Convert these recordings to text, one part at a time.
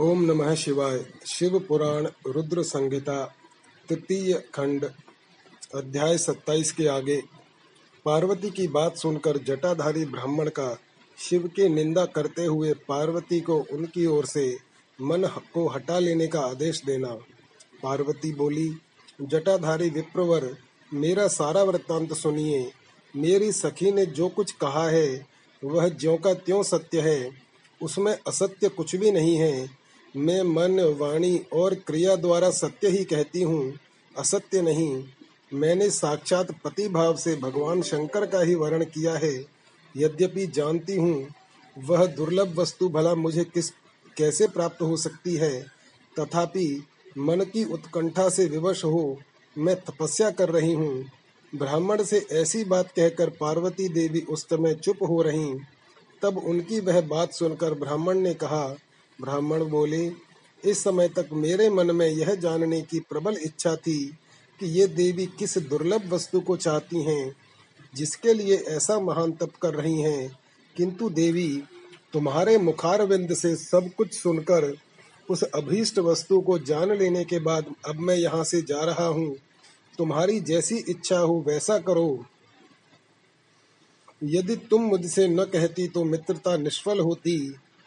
ओम नमः शिवाय। शिव पुराण रुद्र संहिता तृतीय खंड अध्याय 27 के आगे। पार्वती की बात सुनकर जटाधारी ब्राह्मण का शिव की निंदा करते हुए पार्वती को उनकी ओर से मन को हटा लेने का आदेश देना। पार्वती बोली, जटाधारी विप्रवर, मेरा सारा वृत्तांत सुनिए। मेरी सखी ने जो कुछ कहा है वह ज्यों का त्यों सत्य है, उसमें असत्य कुछ भी नहीं है। मैं मन, वाणी और क्रिया द्वारा सत्य ही कहती हूँ, असत्य नहीं। मैंने साक्षात पति भाव से भगवान शंकर का ही वर्ण किया है। यद्यपि जानती हूँ वह दुर्लभ वस्तु भला मुझे कैसे प्राप्त हो सकती है, तथापि मन की उत्कंठा से विवश हो मैं तपस्या कर रही हूँ। ब्राह्मण से ऐसी बात कहकर पार्वती देवी उस समय चुप हो रहीं। तब उनकी वह बात सुनकर ब्राह्मण ने कहा। ब्राह्मण बोले, इस समय तक मेरे मन में यह जानने की प्रबल इच्छा थी कि ये देवी किस दुर्लभ वस्तु को चाहती हैं जिसके लिए ऐसा महान तप कर रही हैं, किंतु देवी तुम्हारे मुखारविंद से सब कुछ सुनकर उस अभीष्ट वस्तु को जान लेने के बाद अब मैं यहाँ से जा रहा हूँ। तुम्हारी जैसी इच्छा हो वैसा करो। यदि तुम मुझसे न कहती तो मित्रता निष्फल होती।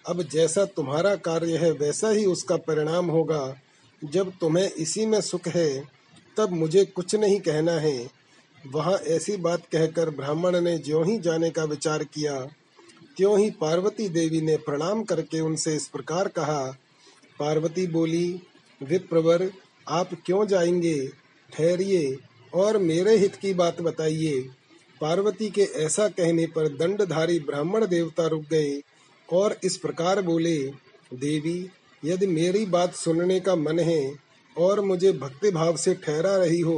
अब जैसा तुम्हारा कार्य है वैसा ही उसका परिणाम होगा। जब तुम्हें इसी में सुख है तब मुझे कुछ नहीं कहना है। वहाँ ऐसी बात कहकर ब्राह्मण ने ज्यों ही जाने का विचार किया, त्यों ही पार्वती देवी ने प्रणाम करके उनसे इस प्रकार कहा। पार्वती बोली, विप्रवर, आप क्यों जाएंगे? ठहरिए और मेरे हित की बात बताइए। पार्वती के ऐसा कहने पर दंडधारी ब्राह्मण देवता रुक गए और इस प्रकार बोले, देवी, यदि मेरी बात सुनने का मन है और मुझे भक्ति भाव से ठहरा रही हो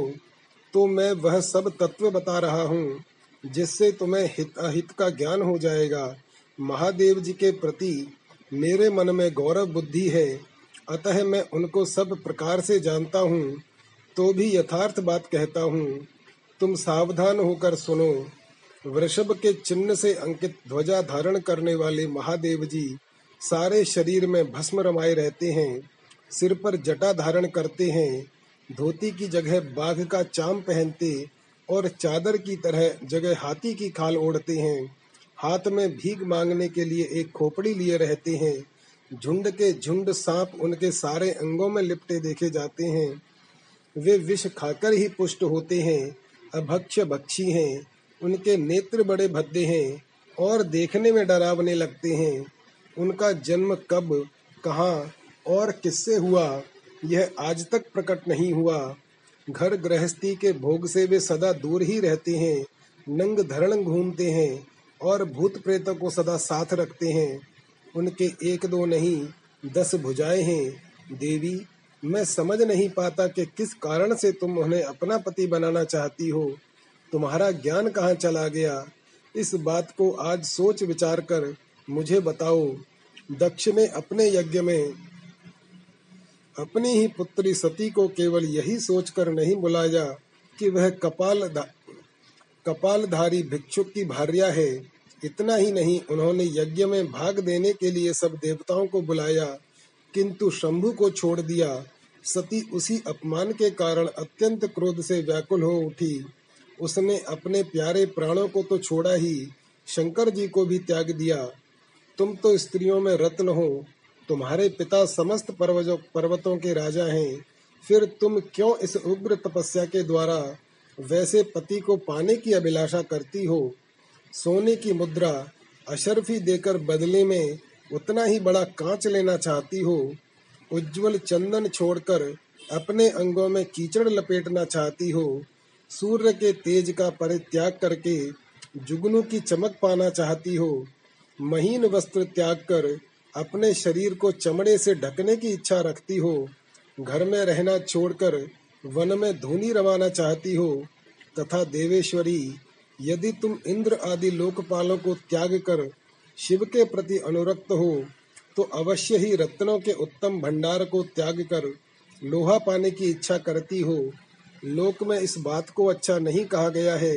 तो मैं वह सब तत्व बता रहा हूँ जिससे तुम्हें हित अहित का ज्ञान हो जाएगा। महादेव जी के प्रति मेरे मन में गौरव बुद्धि है, अतः मैं उनको सब प्रकार से जानता हूँ, तो भी यथार्थ बात कहता हूँ। तुम सावधान होकर सुनो। वृषभ के चिन्ह से अंकित ध्वजा धारण करने वाले महादेव जी सारे शरीर में भस्म रमाए रहते हैं, सिर पर जटा धारण करते हैं, धोती की जगह बाघ का चाम पहनते और चादर की तरह जगह हाथी की खाल ओढ़ते हैं। हाथ में भीख मांगने के लिए एक खोपड़ी लिए रहते हैं। झुंड के झुंड सांप उनके सारे अंगों में लिपटे देखे जाते हैं। वे विष खाकर ही पुष्ट होते हैं, अभक्ष भक्षी हैं। उनके नेत्र बड़े भद्दे हैं और देखने में डरावने लगते हैं। उनका जन्म कब, कहाँ और किससे हुआ यह आज तक प्रकट नहीं हुआ। घर गृहस्थी के भोग से वे सदा दूर ही रहते हैं, नंग धरण घूमते हैं और भूत प्रेतों को सदा साथ रखते हैं। उनके एक दो नहीं 10 भुजाएं हैं। देवी, मैं समझ नहीं पाता कि किस कारण से तुम उन्हें अपना पति बनाना चाहती हो। तुम्हारा ज्ञान कहाँ चला गया? इस बात को आज सोच विचार कर मुझे बताओ। दक्ष ने अपने यज्ञ में अपनी ही पुत्री सती को केवल यही सोचकर नहीं बुलाया कि वह कपालधारी भिक्षुक की भार्या है। इतना ही नहीं, उन्होंने यज्ञ में भाग देने के लिए सब देवताओं को बुलाया, किंतु शंभु को छोड़ दिया। सती उसी अपमान के कारण अत्यंत क्रोध से व्याकुल हो उठी। उसने अपने प्यारे प्राणों को तो छोड़ा ही, शंकर जी को भी त्याग दिया। तुम तो स्त्रियों में रत्न हो, तुम्हारे पिता समस्त पर्वतों के राजा हैं, फिर तुम क्यों इस उग्र तपस्या के द्वारा वैसे पति को पाने की अभिलाषा करती हो? सोने की मुद्रा अशर्फी देकर बदले में उतना ही बड़ा कांच लेना चाहती हो। उज्जवल चंदन छोड़कर अपने अंगों में कीचड़ लपेटना चाहती हो। सूर्य के तेज का परित्याग करके जुगनू की चमक पाना चाहती हो। महीन वस्त्र त्याग कर अपने शरीर को चमड़े से ढकने की इच्छा रखती हो। घर में रहना छोड़कर वन में धूनी रमाना चाहती हो। तथा देवेश्वरी, यदि तुम इंद्र आदि लोकपालों को त्याग कर शिव के प्रति अनुरक्त हो तो अवश्य ही रत्नों के उत्तम भंडार को त्याग कर लोहा पाने की इच्छा करती हो। लोक में इस बात को अच्छा नहीं कहा गया है।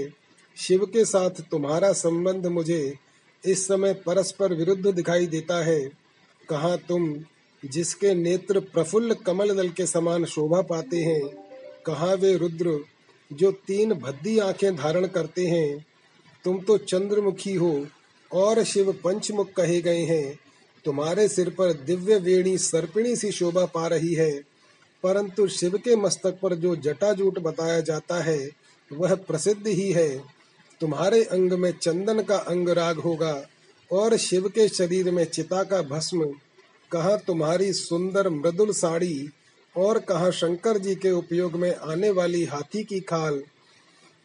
शिव के साथ तुम्हारा संबंध मुझे इस समय परस्पर विरुद्ध दिखाई देता है। कहाँ तुम जिसके नेत्र प्रफुल्ल कमल दल के समान शोभा पाते हैं। कहाँ वे रुद्र जो तीन भद्दी आंखें धारण करते हैं। तुम तो चंद्रमुखी हो और शिव पंचमुख कहे गए हैं। तुम्हारे सिर पर दिव्य वेणी सर्पिणी सी शोभा पा रही है, परंतु शिव के मस्तक पर जो जटाजूट बताया जाता है वह प्रसिद्ध ही है। तुम्हारे अंग में चंदन का अंगराग होगा और शिव के शरीर में चिता का भस्म। कहाँ तुम्हारी सुंदर मृदुल साड़ी और कहाँ शंकर जी के उपयोग में आने वाली हाथी की खाल।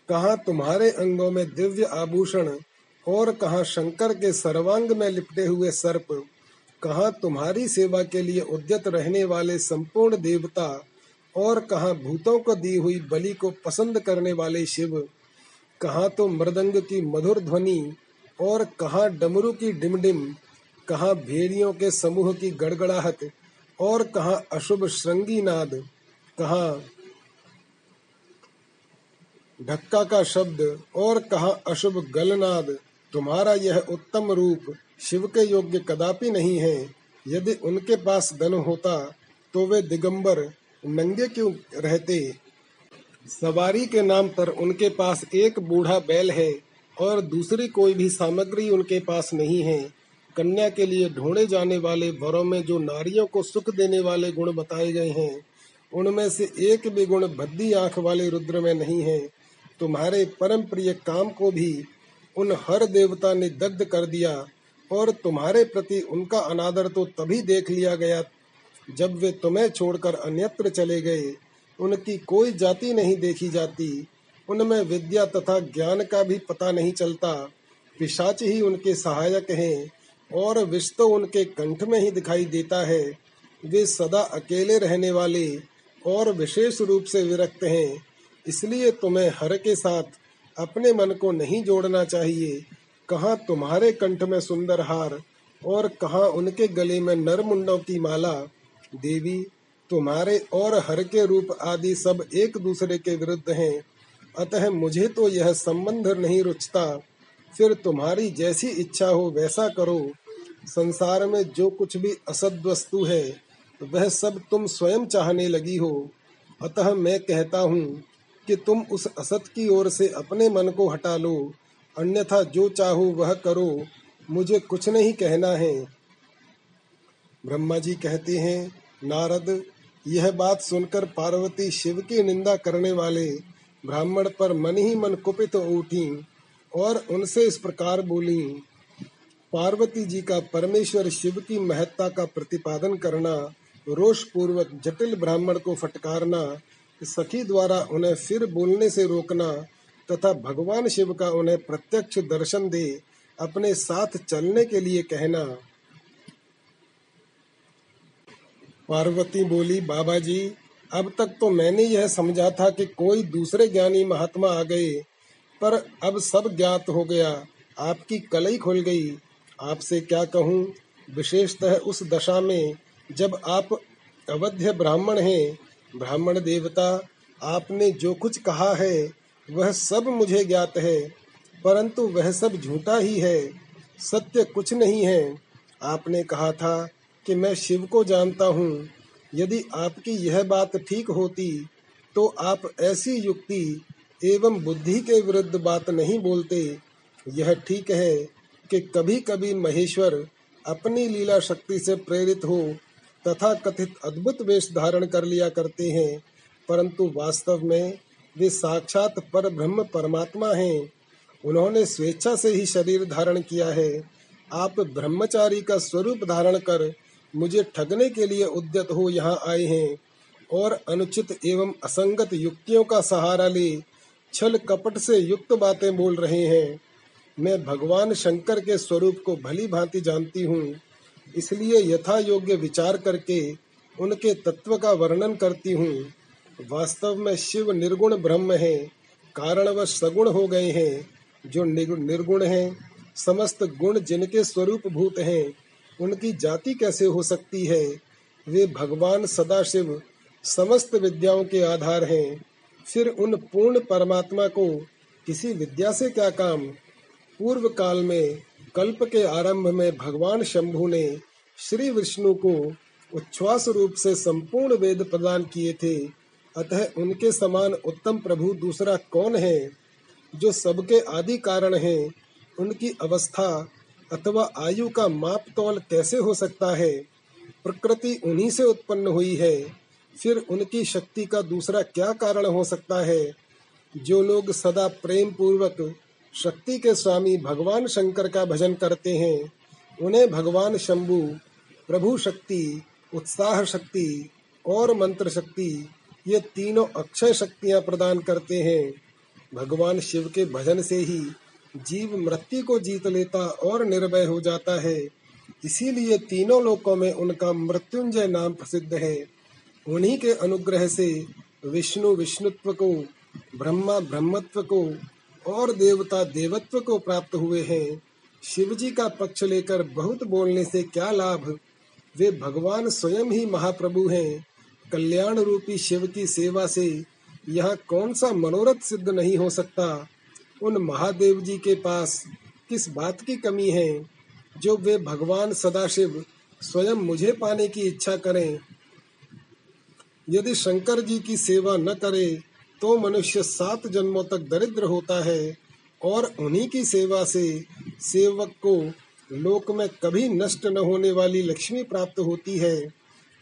कहाँ तुम्हारे अंगों में दिव्य आभूषण और कहाँ शंकर के सर्वांग में लिपटे हुए सर्प। कहाँ तुम्हारी सेवा के लिए उद्यत रहने वाले संपूर्ण देवता और कहाँ भूतों को दी हुई बलि को पसंद करने वाले शिव। कहाँ तो मृदंग की मधुर ध्वनि और कहाँ डमरू की डिमडिम। कहाँ भेड़ियों के समूह की गड़गड़ाहट और कहाँ अशुभ श्रृंगी नाद। कहाँ धक्का का शब्द और कहाँ अशुभ गलनाद। तुम्हारा यह उत्तम रूप शिव के योग्य कदापि नहीं है। यदि उनके पास धन होता तो वे दिगंबर नंगे क्यों रहते। सवारी के नाम पर उनके पास एक बूढ़ा बैल है और दूसरी कोई भी सामग्री उनके पास नहीं है। कन्या के लिए ढूंढे जाने वाले वरों में जो नारियों को सुख देने वाले गुण बताए गए हैं, उनमें से एक भी गुण भद्दी आंख वाले रुद्र में नहीं है। तुम्हारे परम प्रिय काम को भी उन हर देवता ने दग्ध कर दिया और तुम्हारे प्रति उनका अनादर तो तभी देख लिया गया जब वे तुम्हें छोड़कर अन्यत्र चले गए। उनकी कोई जाति नहीं देखी जाती, उनमें विद्या तथा ज्ञान का भी पता नहीं चलता। पिशाच ही उनके सहायक हैं और विष तो उनके कंठ में ही दिखाई देता है। वे सदा अकेले रहने वाले और विशेष रूप से विरक्त हैं। इसलिए तुम्हें हर के साथ अपने मन को नहीं जोड़ना चाहिए। कहाँ तुम्हारे कंठ में सुंदर हार और कहाँ उनके गले में नरमुंडों की माला। देवी, तुम्हारे और हर के रूप आदि सब एक दूसरे के विरुद्ध हैं, अतः मुझे तो यह संबंध नहीं रुचता। फिर तुम्हारी जैसी इच्छा हो वैसा करो। संसार में जो कुछ भी असद वस्तु है वह सब तुम स्वयं चाहने लगी हो। अतः मैं कहता हूँ कि तुम उस असत की ओर से अपने मन को हटा लो, अन्यथा जो चाहो वह करो, मुझे कुछ नहीं कहना है। ब्रह्मा जी कहते हैं, नारद, यह बात सुनकर पार्वती शिव की निंदा करने वाले ब्राह्मण पर मन ही मन कुपित हो उठी और उनसे इस प्रकार बोली। पार्वती जी का परमेश्वर शिव की महत्ता का प्रतिपादन करना, रोष पूर्वक जटिल ब्राह्मण को फटकारना, सखी द्वारा उन्हें फिर बोलने से रोकना तथा भगवान शिव का उन्हें प्रत्यक्ष दर्शन दे अपने साथ चलने के लिए कहना। पार्वती बोली, बाबा जी, अब तक तो मैंने यह समझा था कि कोई दूसरे ज्ञानी महात्मा आ गए, पर अब सब ज्ञात हो गया। आपकी कलई खुल गई। आपसे क्या कहूँ, विशेषतः उस दशा में जब आप अवध्य ब्राह्मण हैं। ब्राह्मण देवता, आपने जो कुछ कहा है वह सब मुझे ज्ञात है, परंतु वह सब झूठा ही है, सत्य कुछ नहीं है। आपने कहा था कि मैं शिव को जानता हूँ। यदि आपकी यह बात ठीक होती तो आप ऐसी युक्ति एवं बुद्धि के विरुद्ध बात नहीं बोलते। यह ठीक है कि कभी कभी महेश्वर अपनी लीला शक्ति से प्रेरित हो तथा कथित अद्भुत वेश धारण कर लिया करते हैं, परंतु वास्तव में वे साक्षात परब्रह्म परमात्मा हैं। उन्होंने स्वेच्छा से ही शरीर धारण किया है। आप ब्रह्मचारी का स्वरूप धारण कर मुझे ठगने के लिए उद्यत हो यहाँ आए हैं और अनुचित एवं असंगत युक्तियों का सहारा ले छल कपट से युक्त बातें बोल रहे हैं। मैं भगवान शंकर के स्वरूप को भली भांति जानती हूँ, इसलिए यथा योग्य विचार करके उनके तत्व का वर्णन करती हूँ। वास्तव में शिव निर्गुण ब्रह्म है, कारणवश सगुण हो गए हैं। जो निर्गुण हैं, समस्त गुण जिनके स्वरूप भूत हैं, उनकी जाति कैसे हो सकती है। वे भगवान सदाशिव समस्त विद्याओं के आधार हैं। फिर उन पूर्ण परमात्मा को किसी विद्या से क्या काम। पूर्व काल में कल्प के आरंभ में भगवान शंभु ने श्री विष्णु को उच्छ्वास रूप से संपूर्ण वेद प्रदान किए थे। अतः उनके समान उत्तम प्रभु दूसरा कौन है? जो सबके आदि कारण हैं, उनकी अवस्था अथवा आयु का माप तौल कैसे हो सकता है? प्रकृति उन्हीं से उत्पन्न हुई है, फिर उनकी शक्ति का दूसरा क्या कारण हो सकता है? जो लोग सदा प्रेम पूर्वक शक्ति के स्वामी भगवान शंकर का भजन करते हैं, उन्हें भगवान शंभु, प्रभु शक्ति, उत्साह शक्ति और मंत्र शक्ति, ये तीनों अक्षय शक्तियाँ प्रदान करते हैं। भगवान शिव के भजन से ही जीव मृत्यु को जीत लेता और निर्भय हो जाता है। इसीलिए तीनों लोकों में उनका मृत्युंजय नाम प्रसिद्ध है। उन्हीं के अनुग्रह से विष्णु विष्णुत्व को, ब्रह्मा ब्रह्मत्व को और देवता देवत्व को प्राप्त हुए हैं। शिवजी का पक्ष लेकर बहुत बोलने से क्या लाभ? वे भगवान स्वयं ही महाप्रभु हैं। कल्याण रूपी शिव की सेवा से यहाँ कौन सा मनोरथ सिद्ध नहीं हो सकता? उन महादेव जी के पास किस बात की कमी है जो वे भगवान सदाशिव स्वयं मुझे पाने की इच्छा करें? यदि शंकर जी की सेवा न करे तो मनुष्य 7 जन्मों तक दरिद्र होता है और उन्हीं की सेवा से सेवक को लोक में कभी नष्ट न होने वाली लक्ष्मी प्राप्त होती है।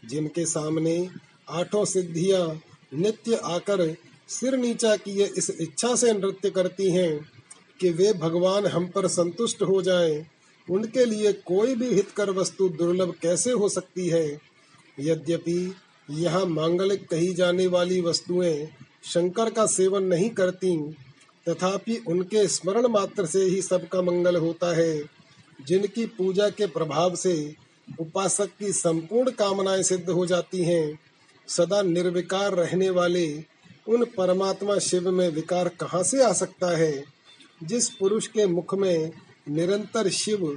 जिनके सामने 8 सिद्धियां नित्य आकर सिर नीचा किए इस इच्छा से नृत्य करती हैं कि वे भगवान हम पर संतुष्ट हो जाएं, उनके लिए कोई भी हितकर वस्तु दुर्लभ कैसे हो सकती है? यद्यपि यहाँ मांगलिक कही जाने वाली वस्तुएं शंकर का सेवन नहीं करतीं, तथापि उनके स्मरण मात्र से ही सबका मंगल होता है। जिनकी पूजा के प्रभाव से उपासक की संपूर्ण कामनाएं सिद्ध हो जाती हैं, सदा निर्विकार रहने वाले उन परमात्मा शिव में विकार कहाँ से आ सकता है? जिस पुरुष के मुख में निरंतर शिव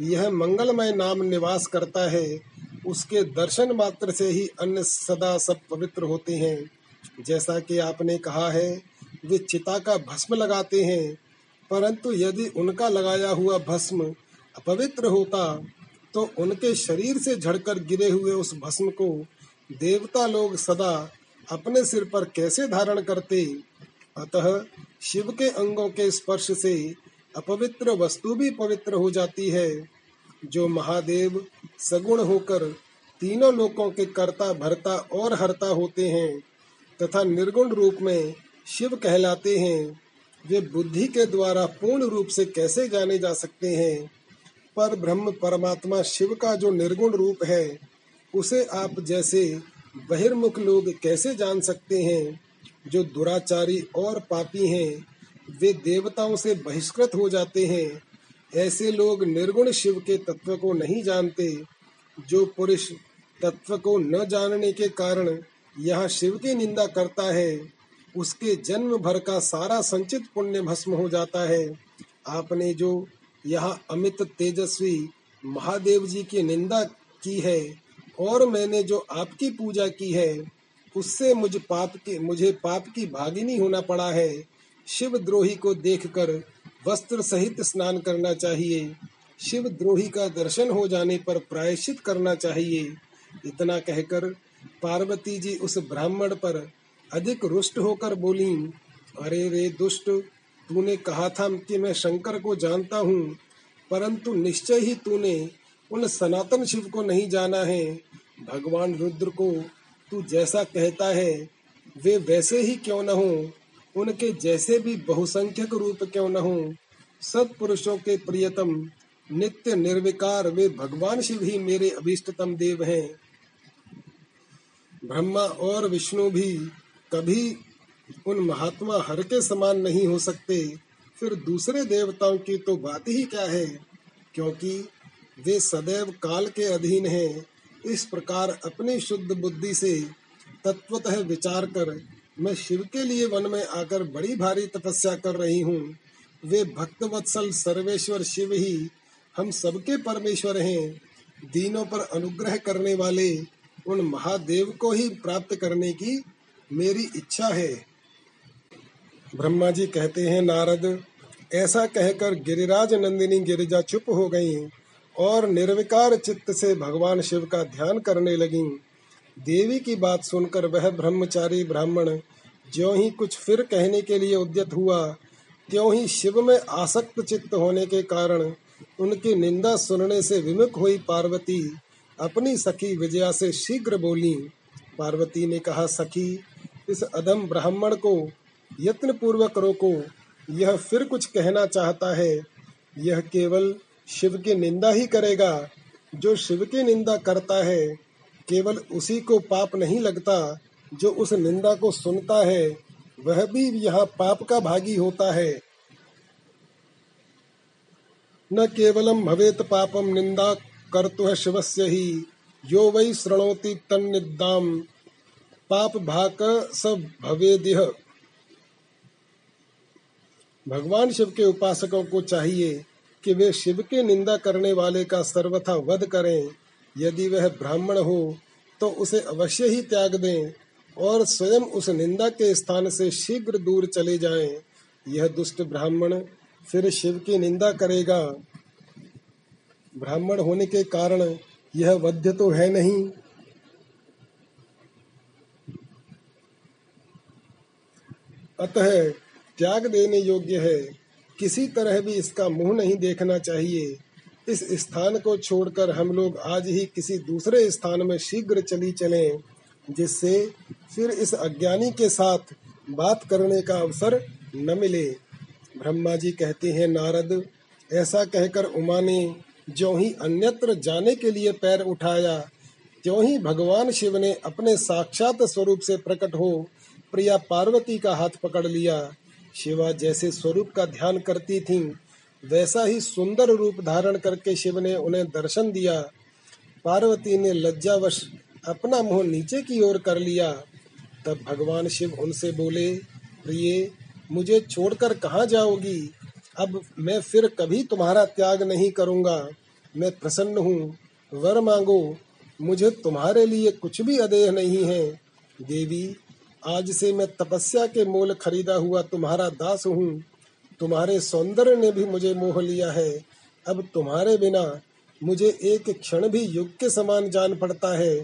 यह मंगलमय नाम निवास करता है, उसके दर्शन मात्र से ही अन्य सदा सब पवित्र होते हैं। जैसा कि आपने कहा है, वे चिता का भस्म लगाते हैं, परंतु यदि उनका लगाया हुआ भस्म अपवित्र होता तो उनके शरीर से झड़कर गिरे हुए उस भस्म को देवता लोग सदा अपने सिर पर कैसे धारण करते? अतः शिव के अंगों के स्पर्श से अपवित्र वस्तु भी पवित्र हो जाती है। जो महादेव सगुण होकर तीनों लोकों के कर्ता, भरता और हर्ता होते हैं तथा निर्गुण रूप में शिव कहलाते हैं, वे बुद्धि के द्वारा पूर्ण रूप से कैसे जाने जा सकते हैं? पर ब्रह्म परमात्मा शिव का जो निर्गुण रूप है, उसे आप जैसे बहिर्मुख लोग कैसे जान सकते हैं? जो दुराचारी और पापी हैं, वे देवताओं से बहिष्कृत हो जाते हैं। ऐसे लोग निर्गुण शिव के तत्व को नहीं जानते। जो पुरुष तत्व को न जानने के कारण यह शिव की निंदा करता है, उसके जन्म भर का सारा संचित पुण्य भस्म हो जाता है। आपने जो यह अमित तेजस्वी महादेव जी की निंदा की है और मैंने जो आपकी पूजा की है, उससे मुझे पाप की भागिनी होना पड़ा है। शिवद्रोही को देखकर वस्त्र सहित स्नान करना चाहिए। शिवद्रोही का दर्शन हो जाने पर प्रायश्चित करना चाहिए। इतना कहकर पार्वती जी उस ब्राह्मण पर अधिक रुष्ट होकर बोलीं, अरे रे दुष्ट, तूने कहा था कि मैं शंकर को जानता हूँ, परंतु निश्चय ही तूने उन सनातन शिव को नहीं जाना है। भगवान रुद्र को तू जैसा कहता है, वे वैसे ही क्यों न हों, उनके जैसे भी बहुसंख्यक रूप क्यों न हों। सत्पुरुषों के प्रियतम, नित्य निर्विकार वे भगवान शिव ही मेरे अभीष्टतम देव हैं। ब्रह्मा और विष्णु भी कभी उन महात्मा हर के समान नहीं हो सकते, फिर दूसरे देवताओं की तो बात ही क्या है, क्योंकि वे सदैव काल के अधीन हैं। इस प्रकार अपनी शुद्ध बुद्धि से तत्वतः विचार कर मैं शिव के लिए वन में आकर बड़ी भारी तपस्या कर रही हूँ। वे भक्तवत्सल सर्वेश्वर शिव ही हम सबके परमेश्वर हैं। दीनों पर अनुग्रह करने वाले उन महादेव को ही प्राप्त करने की मेरी इच्छा है। ब्रह्मा जी कहते हैं, नारद, ऐसा कहकर गिरिराज नंदिनी गिरिजा चुप हो गई और निर्विकार चित्त से भगवान शिव का ध्यान करने लगी। देवी की बात सुनकर वह ब्रह्मचारी ब्राह्मण ज्यों ही कुछ फिर कहने के लिए उद्यत हुआ, त्यों ही शिव में आसक्त चित्त होने के कारण उनकी निंदा सुनने से विमुख हुई पार्वती अपनी सखी विजया से शीघ्र बोली। पार्वती ने कहा, सखी, इस अधम ब्राह्मण को यत्न पूर्वक रोको, यह फिर कुछ कहना चाहता है। यह केवल शिव की निंदा ही करेगा। जो शिव की निंदा करता है केवल उसी को पाप नहीं लगता, जो उस निंदा को सुनता है वह भी यहाँ पाप का भागी होता है। न केवलम भवेत पापम निंदा कर्तुः शिवस्य ही, यो वै शृणोति तन्निद्दाम पाप भाक सब भवेदिह। भगवान शिव के उपासकों को चाहिए कि वे शिव के निंदा करने वाले का सर्वथा वध करें। यदि वह ब्राह्मण हो तो उसे अवश्य ही त्याग दें और स्वयं उस निंदा के स्थान से शीघ्र दूर चले जाएं। यह दुष्ट ब्राह्मण फिर शिव की निंदा करेगा। ब्राह्मण होने के कारण यह वध्य तो है नहीं, अतः त्याग देने योग्य है। किसी तरह भी इसका मुंह नहीं देखना चाहिए। इस स्थान को छोड़कर हम लोग आज ही किसी दूसरे स्थान में शीघ्र चली चलें, जिससे फिर इस अज्ञानी के साथ बात करने का अवसर न मिले। ब्रह्मा जी कहते हैं, नारद, ऐसा कहकर उमा ने ज्यों ही अन्यत्र जाने के लिए पैर उठाया, त्यों ही भगवान शिव ने अपने साक्षात स्वरूप से प्रकट हो प्रिया पार्वती का हाथ पकड़ लिया। शिवा जैसे स्वरूप का ध्यान करती थीं, वैसा ही सुंदर रूप धारण करके शिव ने उन्हें दर्शन दिया। पार्वती ने लज्जावश अपना मुंह नीचे की ओर कर लिया। तब भगवान शिव उनसे बोले, प्रिये, मुझे छोड़कर कहाँ जाओगी? अब मैं फिर कभी तुम्हारा त्याग नहीं करूँगा। मैं प्रसन्न हूँ, वर मांगो, मुझे तुम्हारे लिए कुछ भी अदेह नहीं है। देवी, आज से मैं तपस्या के मोल खरीदा हुआ तुम्हारा दास हूँ। तुम्हारे सौंदर्य ने भी मुझे मोह लिया है। अब तुम्हारे बिना मुझे एक क्षण भी युग के समान जान पड़ता है।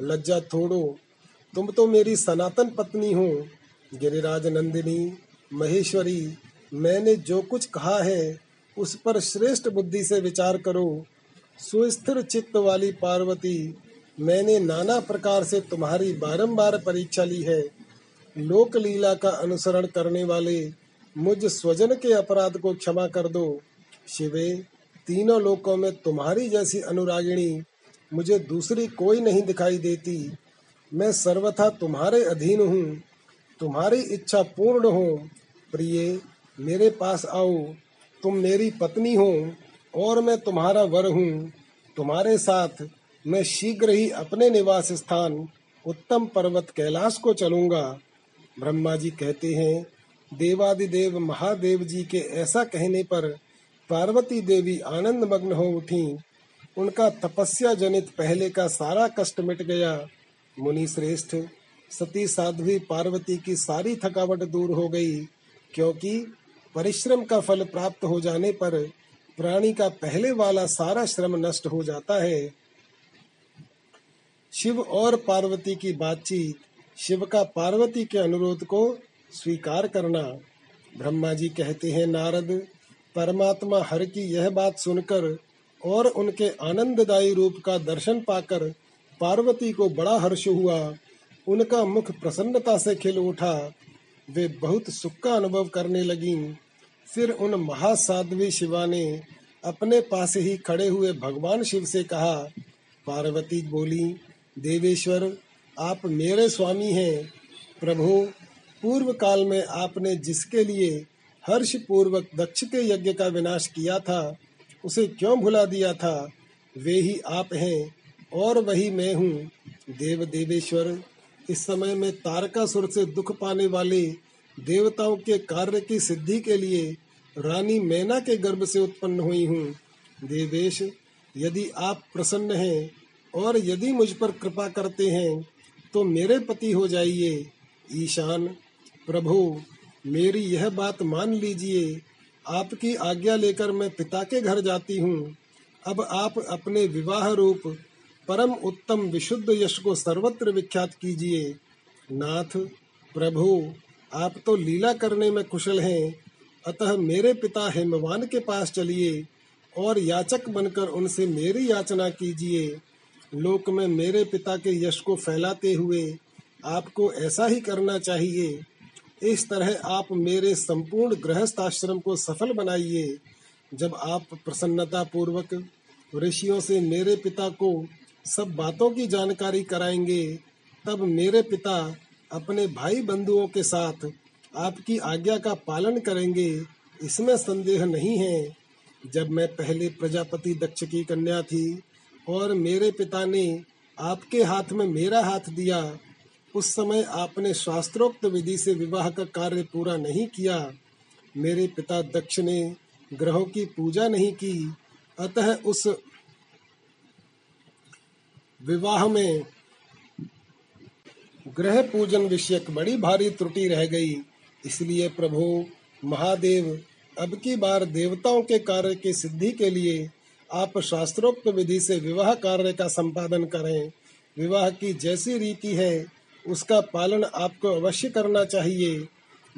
लज्जा छोड़ो, तुम तो मेरी सनातन पत्नी हो। गिरिराज नंदिनी महेश्वरी, मैंने जो कुछ कहा है उस पर श्रेष्ठ बुद्धि से विचार करो। सुस्थिर चित्त वाली पार्वती, मैंने नाना प्रकार से तुम्हारी बारंबार परीक्षा ली है। लोक लीला का अनुसरण करने वाले मुझ स्वजन के अपराध को क्षमा कर दो। शिवे, तीनों लोकों में तुम्हारी जैसी अनुरागिणी मुझे दूसरी कोई नहीं दिखाई देती। मैं सर्वथा तुम्हारे अधीन हूँ। तुम्हारी इच्छा पूर्ण हो। प्रिय, मेरे पास आओ। तुम मेरी पत्नी हो और मैं तुम्हारा वर हूँ। तुम्हारे साथ मैं शीघ्र ही अपने निवास स्थान उत्तम पर्वत कैलाश को चलूँगा। ब्रह्मा जी कहते हैं, देवादिदेव महादेव जी के ऐसा कहने पर पार्वती देवी आनंद मग्न हो उठीं। उनका तपस्या जनित पहले का सारा कष्ट मिट गया। मुनि श्रेष्ठ सती साध्वी पार्वती की सारी थकावट दूर हो गई, क्योंकि परिश्रम का फल प्राप्त हो जाने पर प्राणी का पहले वाला सारा श्रम नष्ट हो जाता है। शिव और पार्वती की बातचीत, शिव का पार्वती के अनुरोध को स्वीकार करना। ब्रह्मा जी कहते हैं, नारद, परमात्मा हर की यह बात सुनकर और उनके आनंददायी रूप का दर्शन पाकर पार्वती को बड़ा हर्ष हुआ। उनका मुख प्रसन्नता से खिल उठा। वे बहुत सुख का अनुभव करने लगीं। फिर उन महासाध्वी शिवा ने अपने पास ही खड़े हुए भगवान शिव से कहा। पार्वती बोली, देवेश्वर, आप मेरे स्वामी हैं। प्रभु, पूर्व काल में आपने जिसके लिए हर्ष पूर्वक दक्ष के यज्ञ का विनाश किया था, उसे क्यों भुला दिया था? वे ही आप हैं और वही मैं हूँ। देव देवेश्वर, इस समय मैं तारकासुर से दुख पाने वाले देवताओं के कार्य की सिद्धि के लिए रानी मैना के गर्भ से उत्पन्न हुई हूँ। देवेश, यदि आप प्रसन्न हैं और यदि मुझ पर कृपा करते हैं तो मेरे पति हो जाइए। ईशान, प्रभु, मेरी यह बात मान लीजिए। आपकी आज्ञा लेकर मैं पिता के घर जाती हूँ। अब आप अपने विवाह रूप परम उत्तम विशुद्ध यश को सर्वत्र विख्यात कीजिए। नाथ प्रभु, आप तो लीला करने में कुशल हैं, अतः मेरे पिता हेमवान के पास चलिए और याचक बनकर उनसे मेरी याचना कीजिए। लोक में मेरे पिता के यश को फैलाते हुए आपको ऐसा ही करना चाहिए। इस तरह आप मेरे संपूर्ण गृहस्थ आश्रम को सफल बनाइए। जब आप प्रसन्नता पूर्वक ऋषियों से मेरे पिता को सब बातों की जानकारी कराएंगे, तब मेरे पिता अपने भाई बंधुओं के साथ आपकी आज्ञा का पालन करेंगे, इसमें संदेह नहीं है। जब मैं पहले प्रजापति दक्ष की कन्या थी और मेरे पिता ने आपके हाथ में मेरा हाथ दिया, उस समय आपने शास्त्रोक्त विधि से विवाह का कार्य पूरा नहीं किया। मेरे पिता दक्ष ने ग्रहों की पूजा नहीं की, अतः उस विवाह में ग्रह पूजन विषयक बड़ी भारी त्रुटि रह गई। इसलिए प्रभु महादेव, अब की बार देवताओं के कार्य की सिद्धि के लिए आप शास्त्रोक्त विधि से विवाह कार्य का संपादन करें। विवाह की जैसी रीति है उसका पालन आपको अवश्य करना चाहिए।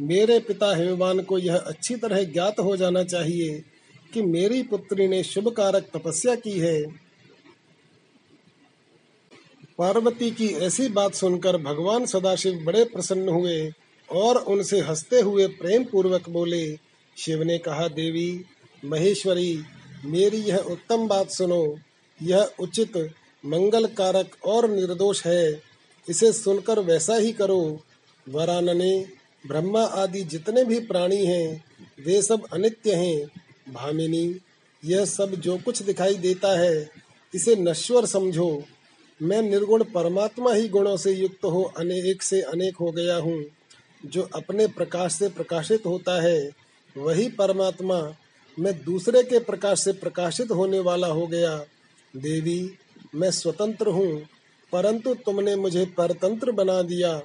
मेरे पिता हेमवान को यह अच्छी तरह ज्ञात हो जाना चाहिए कि मेरी पुत्री ने शुभ कारक तपस्या की है। पार्वती की ऐसी बात सुनकर भगवान सदाशिव बड़े प्रसन्न हुए और उनसे हंसते हुए प्रेम पूर्वक बोले। शिव ने कहा, देवी महेश्वरी, मेरी यह उत्तम बात सुनो। यह उचित, मंगल कारक और निर्दोष है, इसे सुनकर वैसा ही करो। वरानने, ब्रह्मा आदि जितने भी प्राणी हैं वे सब अनित्य हैं। भामिनी, यह सब जो कुछ दिखाई देता है इसे नश्वर समझो। मैं निर्गुण परमात्मा ही गुणों से युक्त हो अनेक से अनेक हो गया हूँ। जो अपने प्रकाश से प्रकाशित होता है वही परमात्मा, मैं दूसरे के प्रकाश से प्रकाशित होने वाला हो गया। देवी, मैं स्वतंत्र हूँ, परंतु तुमने मुझे परतंत्र बना दिया।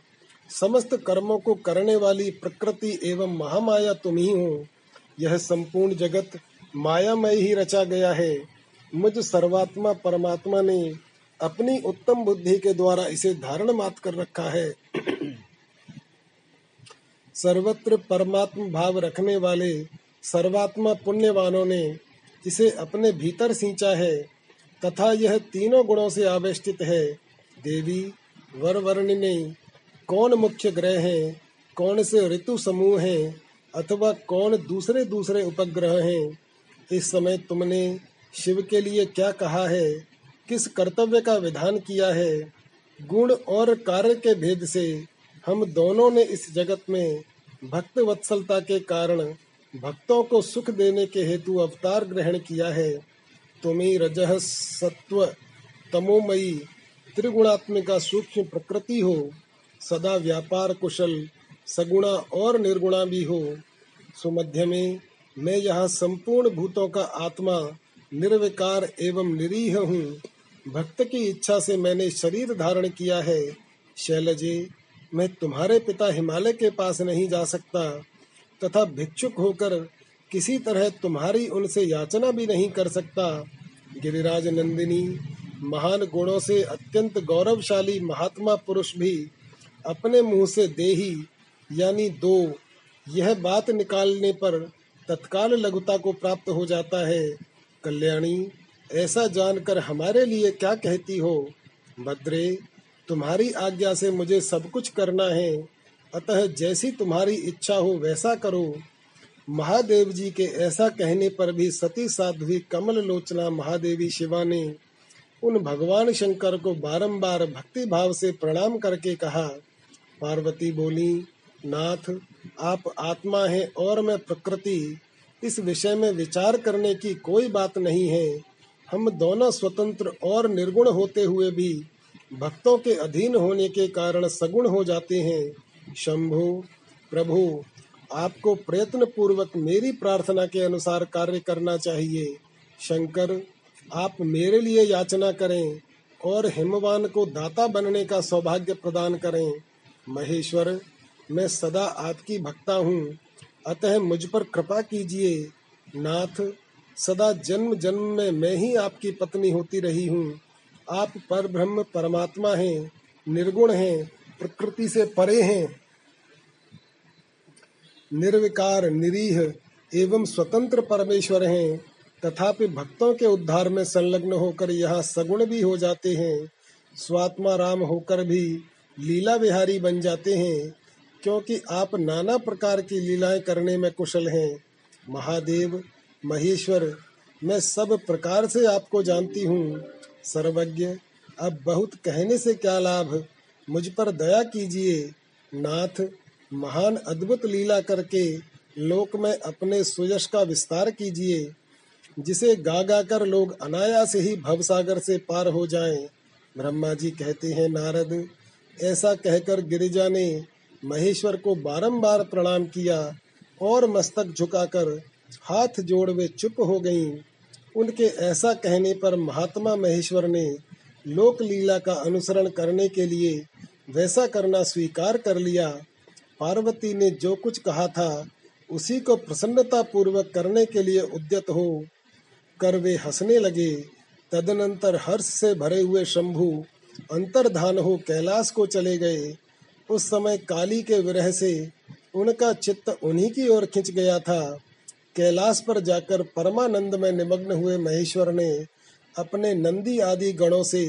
समस्त कर्मों को करने वाली प्रकृति एवं महामाया तुम ही हो। यह संपूर्ण जगत मायामय ही रचा गया है। मुझ सर्वात्मा परमात्मा ने अपनी उत्तम बुद्धि के द्वारा इसे धारण मात्र कर रखा है। सर्वत्र परमात्म भाव रखने वाले सर्वात्मा पुण्यवानों ने इसे अपने भीतर सींचा है तथा यह तीनों गुणों से आवेष्टित है। देवी वरवर्णिनी, कौन मुख्य ग्रह हैं, कौन से ऋतु समूह हैं अथवा कौन दूसरे दूसरे उपग्रह हैं? इस समय तुमने शिव के लिए क्या कहा है, किस कर्तव्य का विधान किया है? गुण और कार्य के भेद से हम दोनों ने इस जगत में भक्त वत्सलता के कारण भक्तों को सुख देने के हेतु अवतार ग्रहण किया है। तुम्हें रजः सत्व तमोमयी त्रिगुणात्मिका सूक्ष्म प्रकृति हो, सदा व्यापार कुशल सगुणा और निर्गुणा भी हो। सुमध्य में मैं यहाँ संपूर्ण भूतों का आत्मा निर्विकार एवं निरीह हूँ। भक्त की इच्छा से मैंने शरीर धारण किया है। शैलजे, मैं तुम्हारे पिता हिमालय के पास नहीं जा सकता तथा भिक्षुक होकर किसी तरह तुम्हारी उनसे याचना भी नहीं कर सकता। गिरिराज नंदिनी, महान गुणों से अत्यंत गौरवशाली महात्मा पुरुष भी अपने मुँह से देही यानी दो यह बात निकालने पर तत्काल लघुता को प्राप्त हो जाता है। कल्याणी, ऐसा जानकर हमारे लिए क्या कहती हो? भद्रे, तुम्हारी आज्ञा से मुझे सब कुछ करना है, अतः जैसी तुम्हारी इच्छा हो वैसा करो। महादेव जी के ऐसा कहने पर भी सती साध्वी कमल लोचना महादेवी शिवा ने उन भगवान शंकर को बारंबार भक्ति भाव से प्रणाम करके कहा। पार्वती बोली, नाथ, आप आत्मा हैं और मैं प्रकृति, इस विषय में विचार करने की कोई बात नहीं है। हम दोनों स्वतंत्र और निर्गुण होते हुए भी भक्तों के अधीन होने के कारण सगुण हो जाते हैं। शंभु प्रभु, आपको प्रयत्न पूर्वक मेरी प्रार्थना के अनुसार कार्य करना चाहिए। शंकर, आप मेरे लिए याचना करें और हिमवान को दाता बनने का सौभाग्य प्रदान करें। महेश्वर, मैं सदा आपकी भक्ता हूँ, अतः मुझ पर कृपा कीजिए। नाथ, सदा जन्म जन्म में मैं ही आपकी पत्नी होती रही हूँ। आप परब्रह्म परमात्मा हैं, निर्गुण हैं, प्रकृति से परे हैं, निर्विकार निरीह एवं स्वतंत्र परमेश्वर हैं, तथापि भक्तों के उद्धार में संलग्न होकर यहाँ सगुण भी हो जाते हैं, स्वात्मा राम होकर भी लीला विहारी बन जाते हैं, क्योंकि आप नाना प्रकार की लीलाएं करने में कुशल हैं। महादेव महेश्वर, मैं सब प्रकार से आपको जानती हूँ। सर्वज्ञ, अब बहुत कहने से क्या लाभ, मुझ पर दया कीजिए। नाथ, महान अद्भुत लीला करके लोक में अपने सुयश का विस्तार कीजिए, जिसे गा गा कर लोग अनायास ही भवसागर से पार हो जाएं। ब्रह्मा जी कहते हैं, नारद, ऐसा कहकर गिरिजा ने महेश्वर को बारंबार प्रणाम किया और मस्तक झुकाकर हाथ जोड़ वे चुप हो गईं। उनके ऐसा कहने पर महात्मा महेश्वर ने लोक लीला का अनुसरण करने के लिए वैसा करना स्वीकार कर लिया। पार्वती ने जो कुछ कहा था उसी को प्रसन्नता पूर्वक करने के लिए उद्यत हो कर वे हंसने लगे। तदनंतर हर्ष से भरे हुए शंभु अंतर्धान हो कैलाश को चले गए। उस समय काली के विरह से उनका चित्त उन्हीं की ओर खिंच गया था। कैलाश पर जाकर परमानंद में निमग्न हुए महेश्वर ने अपने नंदी आदि गणों से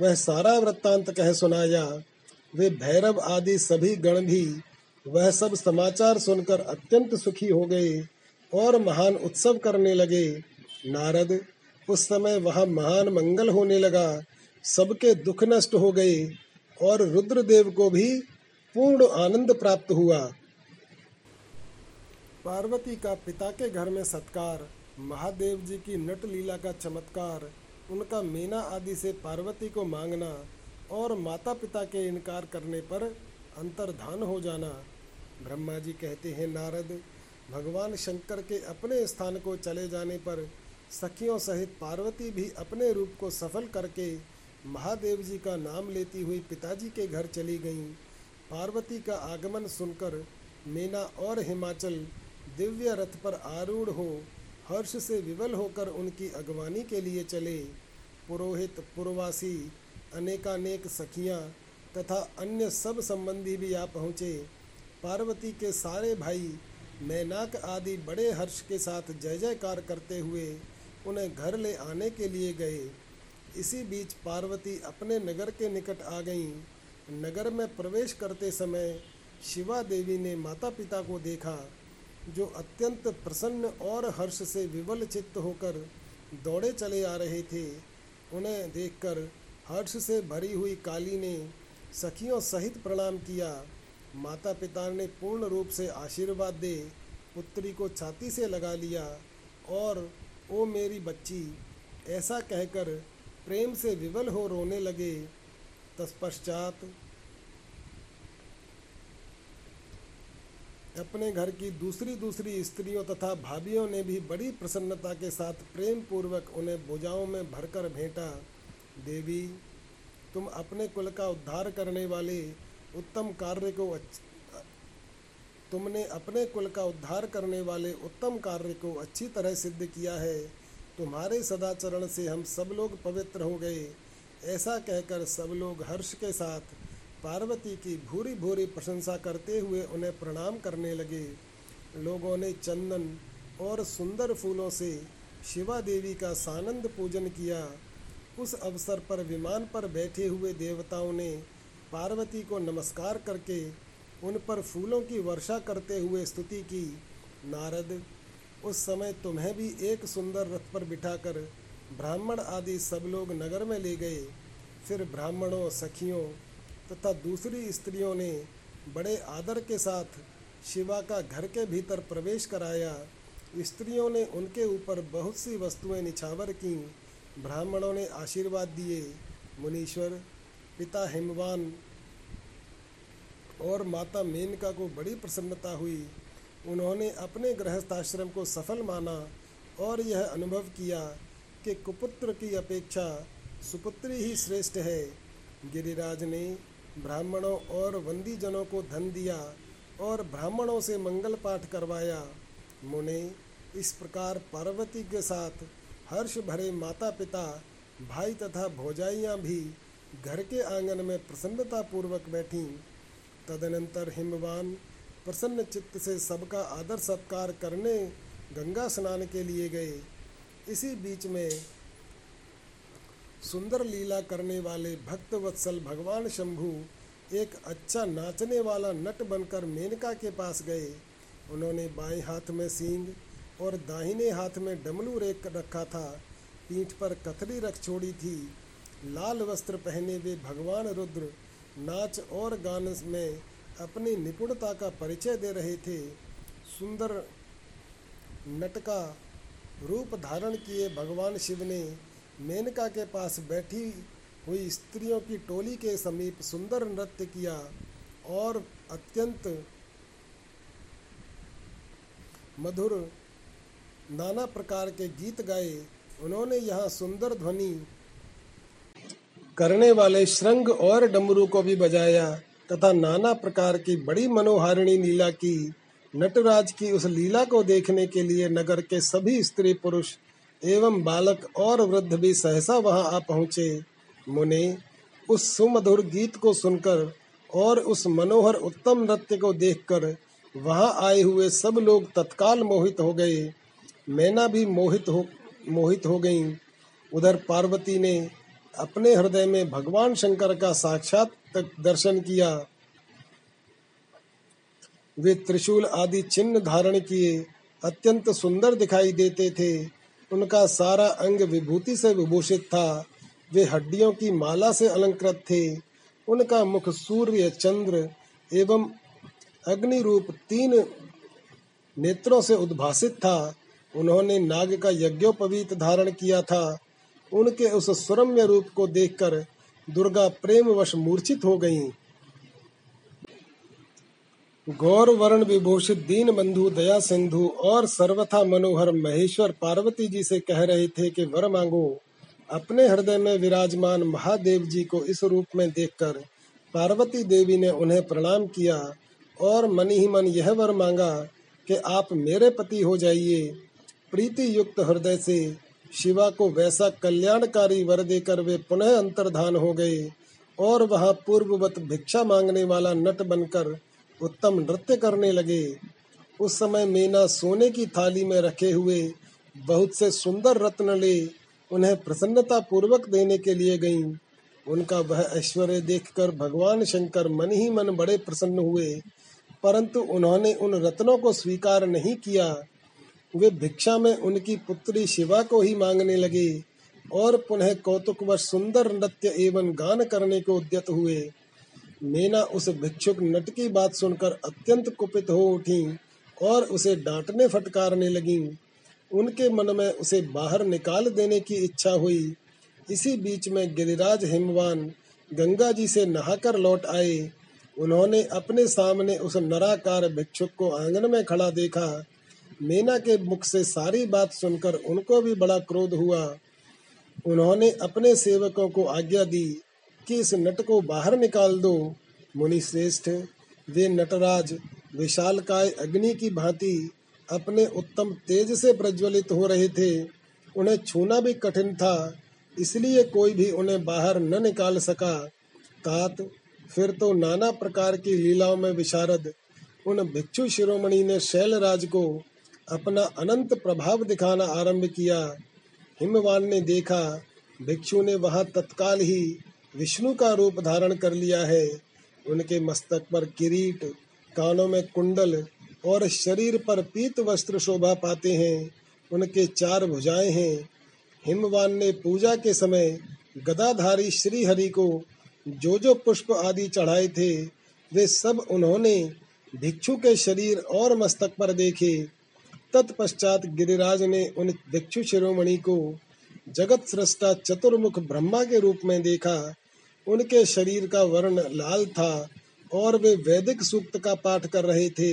वह सारा वृत्तांत कह सुनाया। वे भैरव आदि सभी गण भी वह सब समाचार सुनकर अत्यंत सुखी हो गए और महान उत्सव करने लगे। नारद, उस समय वहाँ महान मंगल होने लगा, सबके दुख नष्ट हो गए और रुद्रदेव को भी पूर्ण आनंद प्राप्त हुआ। पार्वती का पिता के घर में सत्कार, महादेव जी की नटलीला का चमत्कार, उनका मेना आदि से पार्वती को मांगना और माता पिता के इनकार करने पर अंतर्धान हो जाना। ब्रह्मा जी कहते हैं, नारद, भगवान शंकर के अपने स्थान को चले जाने पर सखियों सहित पार्वती भी अपने रूप को सफल करके महादेव जी का नाम लेती हुई पिताजी के घर चली गईं। पार्वती का आगमन सुनकर मेना और हिमाचल दिव्य रथ पर आरूढ़ हो हर्ष से विवल होकर उनकी अगवानी के लिए चले। पुरोहित, पुरवासी, अनेकानेक सखियाँ तथा अन्य सब संबंधी भी आ पहुँचे। पार्वती के सारे भाई मैनाक आदि बड़े हर्ष के साथ जय जयकार करते हुए उन्हें घर ले आने के लिए गए। इसी बीच पार्वती अपने नगर के निकट आ गईं। नगर में प्रवेश करते समय शिवा देवी ने माता पिता को देखा, जो अत्यंत प्रसन्न और हर्ष से विवल चित्त होकर दौड़े चले आ रहे थे। उन्हें देखकर हर्ष से भरी हुई काली ने सखियों सहित प्रणाम किया। माता पिता ने पूर्ण रूप से आशीर्वाद दे पुत्री को छाती से लगा लिया और ओ मेरी बच्ची ऐसा कहकर प्रेम से विवल हो रोने लगे। तत्पश्चात अपने घर की दूसरी दूसरी स्त्रियों तथा भाभियों ने भी बड़ी प्रसन्नता के साथ प्रेम पूर्वक उन्हें भुजाओं में भरकर भेंटा। देवी, तुम अपने कुल का उद्धार करने वाले उत्तम कार्य को तुमने अपने कुल का उद्धार करने वाले उत्तम कार्य को अच्छी तरह सिद्ध किया है। तुम्हारे सदाचरण से हम सब लोग पवित्र हो गए। ऐसा कहकर सब लोग हर्ष के साथ पार्वती की भूरी भूरी प्रशंसा करते हुए उन्हें प्रणाम करने लगे। लोगों ने चंदन और सुंदर फूलों से शिवा देवी का सानंद पूजन किया। उस अवसर पर विमान पर बैठे हुए देवताओं ने पार्वती को नमस्कार करके उन पर फूलों की वर्षा करते हुए स्तुति की। नारद, उस समय तुम्हें भी एक सुंदर रथ पर बिठाकर ब्राह्मण आदि सब लोग नगर में ले गए। फिर ब्राह्मणों, सखियों तथा दूसरी स्त्रियों ने बड़े आदर के साथ शिवा का घर के भीतर प्रवेश कराया। स्त्रियों ने उनके ऊपर बहुत सी वस्तुएं निछावर कीं। ब्राह्मणों ने आशीर्वाद दिए। मुनीश्वर, पिता हिमवान और माता मेनका को बड़ी प्रसन्नता हुई। उन्होंने अपने गृहस्थाश्रम को सफल माना और यह अनुभव किया कि कुपुत्र की अपेक्षा सुपुत्री ही श्रेष्ठ है। गिरिराज ने ब्राह्मणों और वंदीजनों को धन दिया और ब्राह्मणों से मंगल पाठ करवाया। मुने, इस प्रकार पार्वती के साथ हर्ष भरे माता पिता, भाई तथा भौजाइयाँ भी घर के आंगन में प्रसन्नतापूर्वक बैठीं। तदनंतर हिमवान प्रसन्न चित्त से सबका आदर सत्कार करने गंगा स्नान के लिए गए। इसी बीच में सुंदर लीला करने वाले भक्त वत्सल भगवान शंभु एक अच्छा नाचने वाला नट बनकर मेनका के पास गए। उन्होंने बाएं हाथ में सींग और दाहिने हाथ में डमरू रेख रखा था। पीठ पर कथरी रख छोड़ी थी। लाल वस्त्र पहने वे भगवान रुद्र नाच और गान में अपनी निपुणता का परिचय दे रहे थे। सुंदर नटका रूप धारण किए भगवान शिव ने मेनका के पास बैठी हुई स्त्रियों की टोली के समीप सुंदर नृत्य किया और अत्यंत मधुर नाना प्रकार के गीत गाए। उन्होंने यहाँ सुंदर ध्वनि करने वाले श्रृंग और डमरू को भी बजाया तथा नाना प्रकार की बड़ी मनोहारिणी लीला की। नटराज की उस लीला को देखने के लिए नगर के सभी स्त्री पुरुष एवं बालक और वृद्ध भी सहसा वहां आ पहुँचे। मुने, उस सुमधुर गीत को सुनकर और उस मनोहर उत्तम नृत्य को देखकर वहां आए हुए सब लोग तत्काल मोहित हो गए। मैना भी मोहित हो गईं। उधर पार्वती ने अपने हृदय में भगवान शंकर का साक्षात दर्शन किया। वे त्रिशूल आदि चिन्ह धारण किए अत्यंत सुंदर दिखाई देते थे। उनका सारा अंग विभूति से विभूषित था। वे हड्डियों की माला से अलंकृत थे। उनका मुख सूर्य, चंद्र एवं अग्नि रूप तीन नेत्रों से उद्भासित था। उन्होंने नाग का यज्ञोपवीत धारण किया था। उनके उस सुरम्य रूप को देखकर दुर्गा प्रेमवश मूर्छित हो गईं। गौर वर्ण विभूषित दीन बंधु, दया सिंधु और सर्वथा मनोहर महेश्वर पार्वती जी से कह रहे थे कि वर मांगो। अपने हृदय में विराजमान महादेव जी को इस रूप में देखकर पार्वती देवी ने उन्हें प्रणाम किया और मन ही मन यह वर मांगा कि आप मेरे पति हो जाइए। प्रीति युक्त हृदय से शिवा को वैसा कल्याणकारी वर देकर वे पुनः अंतर्धान हो गए और वहां पूर्ववत भिक्षा मांगने वाला नट बनकर उत्तम नृत्य करने लगे। उस समय मैना सोने की थाली में रखे हुए बहुत से सुंदर रत्न ले उन्हें प्रसन्नता पूर्वक देने के लिए गईं। उनका वह ऐश्वर्य देखकर भगवान शंकर मन ही मन बड़े प्रसन्न हुए, परंतु उन्होंने उन रत्नों को स्वीकार नहीं किया। वे भिक्षा में उनकी पुत्री शिवा को ही मांगने लगे और पुनः कौतुकवश सुंदर नृत्य एवं गान करने को उद्यत हुए। मैना उस भिक्षुक नट की बात सुनकर अत्यंत कुपित हो उठी और उसे डांटने फटकारने लगीं। उनके मन में उसे बाहर निकाल देने की इच्छा हुई। इसी बीच में गिरिराज हिमवान गंगा जी से नहाकर लौट आए। उन्होंने अपने सामने उस नराकार भिक्षुक को आंगन में खड़ा देखा। मैना के मुख से सारी बात सुनकर उनको भी बड़ा क्रोध हुआ। उन्होंने अपने सेवकों को आज्ञा दी कि इस नट को बाहर निकाल दो। मुनि श्रेष्ठ, वे नटराज विशालकाय अग्नि की भांति अपने उत्तम तेज से प्रज्वलित हो रहे थे। उन्हें छूना भी कठिन था, इसलिए कोई भी उन्हें बाहर न निकाल सका। तात, फिर तो नाना प्रकार की लीलाओं में विशारद उन भिक्षु शिरोमणि ने शैलराज को अपना अनंत प्रभाव दिखाना आरंभ किया। हिमवान ने देखा भिक्षु ने वहां तत्काल ही विष्णु का रूप धारण कर लिया है। उनके मस्तक पर किरीट, कानों में कुंडल और शरीर पर पीत वस्त्र शोभा पाते हैं। उनके चार भुजाएं हैं। हिमवान ने पूजा के समय गदाधारी श्री हरि को जो जो पुष्प आदि चढ़ाए थे वे सब उन्होंने भिक्षु के शरीर और मस्तक पर देखे। तत्पश्चात गिरिराज ने उन भिक्षु शिरोमणि को जगत स्रष्टा चतुर्मुख ब्रह्मा के रूप में देखा। उनके शरीर का वर्ण लाल था और वे वैदिक सूक्त का पाठ कर रहे थे।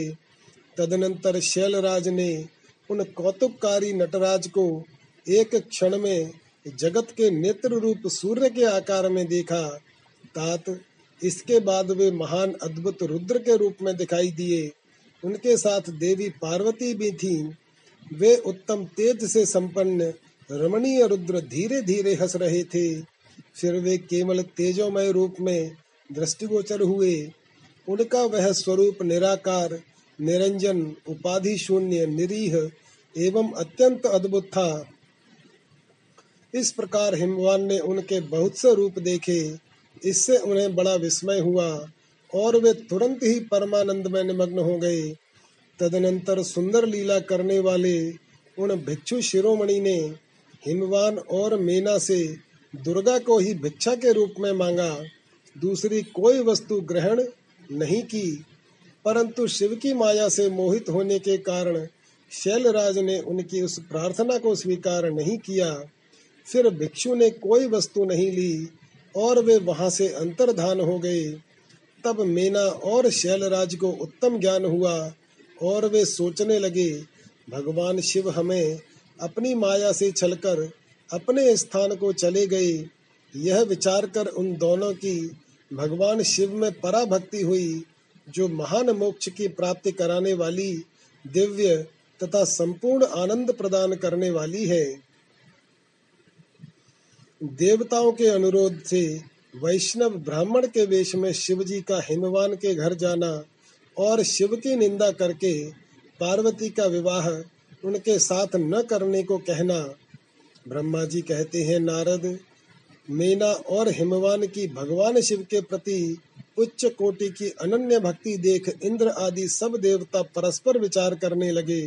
तदनंतर शैलराज ने उन कौतुककारी नटराज को एक क्षण में जगत के नेत्र रूप सूर्य के आकार में देखा। तात, इसके बाद वे महान अद्भुत रुद्र के रूप में दिखाई दिए। उनके साथ देवी पार्वती भी थीं। वे उत्तम तेज से संपन्न रमणीय रुद्र धीरे धीरे हंस रहे थे। फिर वे केवल तेजोमय रूप में दृष्टिगोचर हुए। उनका वह स्वरूप निराकार, निरंजन, उपाधि शून्य, निरीह एवं अत्यंत अद्भुत था। इस प्रकार हिमवान ने उनके बहुत से रूप देखे। इससे उन्हें बड़ा विस्मय हुआ और वे तुरंत ही परमानंद में निमग्न हो गए। तदनंतर सुंदर लीला करने वाले उन भिक्षु शिरोमणि ने हिमवान और मेना से दुर्गा को ही भिक्षा के रूप में मांगा। दूसरी कोई वस्तु ग्रहण नहीं की, परंतु शिव की माया से मोहित होने के कारण शैलराज ने उनकी उस प्रार्थना को स्वीकार नहीं किया। फिर भिक्षु ने कोई वस्तु नहीं ली और वे वहां से अंतर्धान हो गए। तब मेना और शैलराज को उत्तम ज्ञान हुआ और वे सोचने लगे, भगवान शिव हमें अपनी माया से छलकर अपने स्थान को चले गए। यह विचार कर उन दोनों की भगवान शिव में पराभक्ति हुई, जो महान मोक्ष की प्राप्ति कराने वाली, दिव्य तथा संपूर्ण आनंद प्रदान करने वाली है। देवताओं के अनुरोध से वैष्णव ब्राह्मण के वेश में शिवजी का हिमवान के घर जाना और शिव की निंदा करके पार्वती का विवाह उनके साथ न करने को कहना। ब्रह्मा जी कहते हैं, नारद, मेना और हिमवान की भगवान शिव के प्रति उच्च कोटि की अनन्य भक्ति देख इंद्र आदि सब देवता परस्पर विचार करने लगे।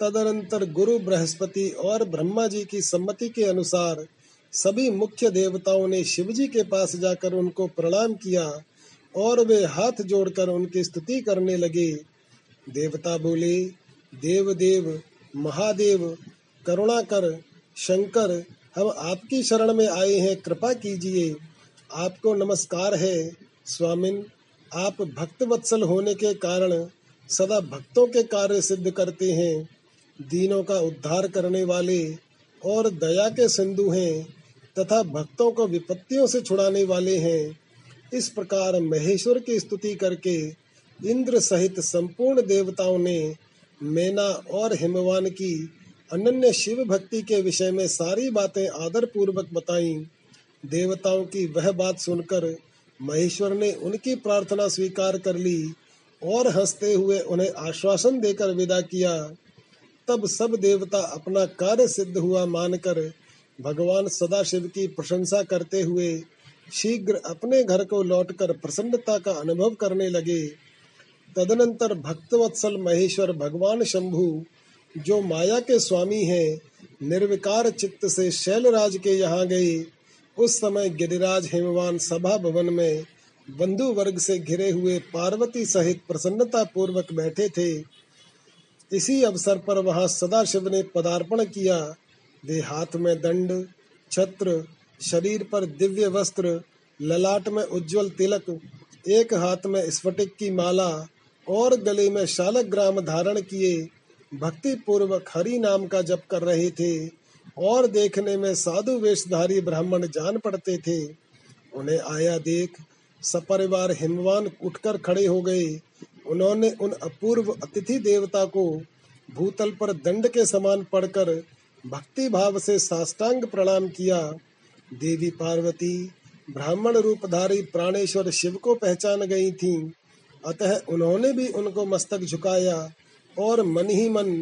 तदनंतर गुरु बृहस्पति और ब्रह्मा जी की सम्मति के अनुसार सभी मुख्य देवताओं ने शिवजी के पास जाकर उनको प्रणाम किया और वे हाथ जोड़कर उनकी स्तुति करने लगे। देवता बोले, देव देव, महादेव, करुणा कर, शंकर, हम आपकी शरण में आए हैं, कृपा कीजिए। आपको नमस्कार है स्वामिन, आप भक्तवत्सल होने के कारण सदा भक्तों के कार्य सिद्ध करते हैं, दीनों का उद्धार करने वाले और दया के सिंधु हैं तथा भक्तों को विपत्तियों से छुड़ाने वाले हैं। इस प्रकार महेश्वर की स्तुति करके इंद्र सहित संपूर्ण देवताओं ने मेना और हिमवान की अनन्य शिव भक्ति के विषय में सारी बातें आदर पूर्वक बताईं। देवताओं की वह बात सुनकर महेश्वर ने उनकी प्रार्थना स्वीकार कर ली और हंसते हुए उन्हें आश्वासन देकर विदा किया। तब सब देवता अपना कार्य सिद्ध हुआ मानकर भगवान सदाशिव की प्रशंसा करते हुए शीघ्र अपने घर को लौटकर प्रसन्नता का अनुभव करने लगे। तदनंतर भक्तवत्सल महेश्वर भगवान शंभु, जो माया के स्वामी हैं, निर्विकार चित्त से शैलराज के यहाँ गए। उस समय गिरिराज हिमवान सभा भवन में बंधु वर्ग से घिरे हुए पार्वती सहित प्रसन्नता पूर्वक बैठे थे। इसी अवसर पर वहां सदाशिव ने पदार्पण किया। वे हाथ में दंड, छत्र, शरीर पर दिव्य वस्त्र, ललाट में उज्जवल तिलक, एक हाथ में स्फटिक की माला और गले में शालग्राम धारण किए भक्ति पूर्वक हरि नाम का जप कर रहे थे और देखने में साधु वेशधारी ब्राह्मण जान पड़ते थे। उन्हें आया देख सपरिवार हिमवान उठकर खड़े हो गए। उन्होंने उन अपूर्व अतिथि देवता को भूतल पर दंड के समान पड़कर भक्ति भाव से साष्टांग प्रणाम किया। देवी पार्वती ब्राह्मण रूपधारी प्राणेश्वर शिव को पहचान गई थीं, अतः उन्होंने भी उनको मस्तक झुकाया और मन ही मन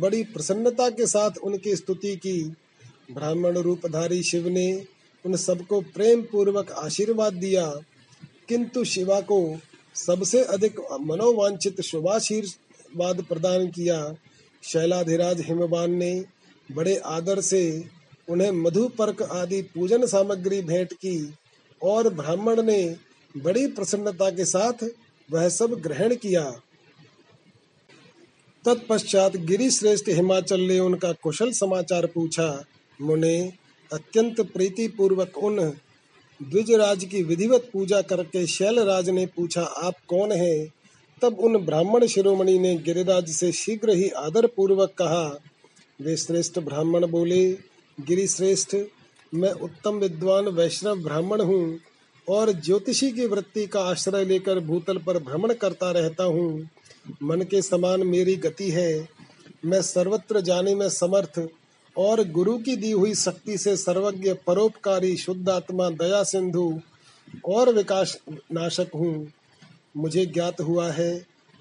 बड़ी प्रसन्नता के साथ उनकी स्तुति की। ब्राह्मण रूपधारी शिव ने उन सबको प्रेम पूर्वक आशीर्वाद दिया, किंतु शिवा को सबसे अधिक मनोवांछित शुभाशीर्वाद प्रदान किया। शैलाधिराज हिमवान ने बड़े आदर से उन्हें मधुपर्क आदि पूजन सामग्री भेंट की और ब्राह्मण ने बड़ी प्रसन्नता के साथ वह सब ग्रहण किया। तत्पश्चात गिरिश्रेष्ठ हिमाचल ने उनका कुशल समाचार पूछा। मुने, अत्यंत प्रीति पूर्वक उन द्विजराज की विधिवत पूजा करके शैलराज ने पूछा, आप कौन हैं? तब उन ब्राह्मण शिरोमणि ने गिरिराज से शीघ्र ही आदर पूर्वक कहा। वे श्रेष्ठ ब्राह्मण बोले, गिरिश्रेष्ठ, मैं उत्तम विद्वान वैष्णव ब्राह्मण हूँ और ज्योतिषी की वृत्ति का आश्रय लेकर भूतल पर भ्रमण करता रहता हूँ। मन के समान मेरी गति है। मैं सर्वत्र जाने में समर्थ और गुरु की दी हुई शक्ति से सर्वज्ञ परोपकारी शुद्ध आत्मा दया सिंधु और विकास नाशक हूँ। मुझे ज्ञात हुआ है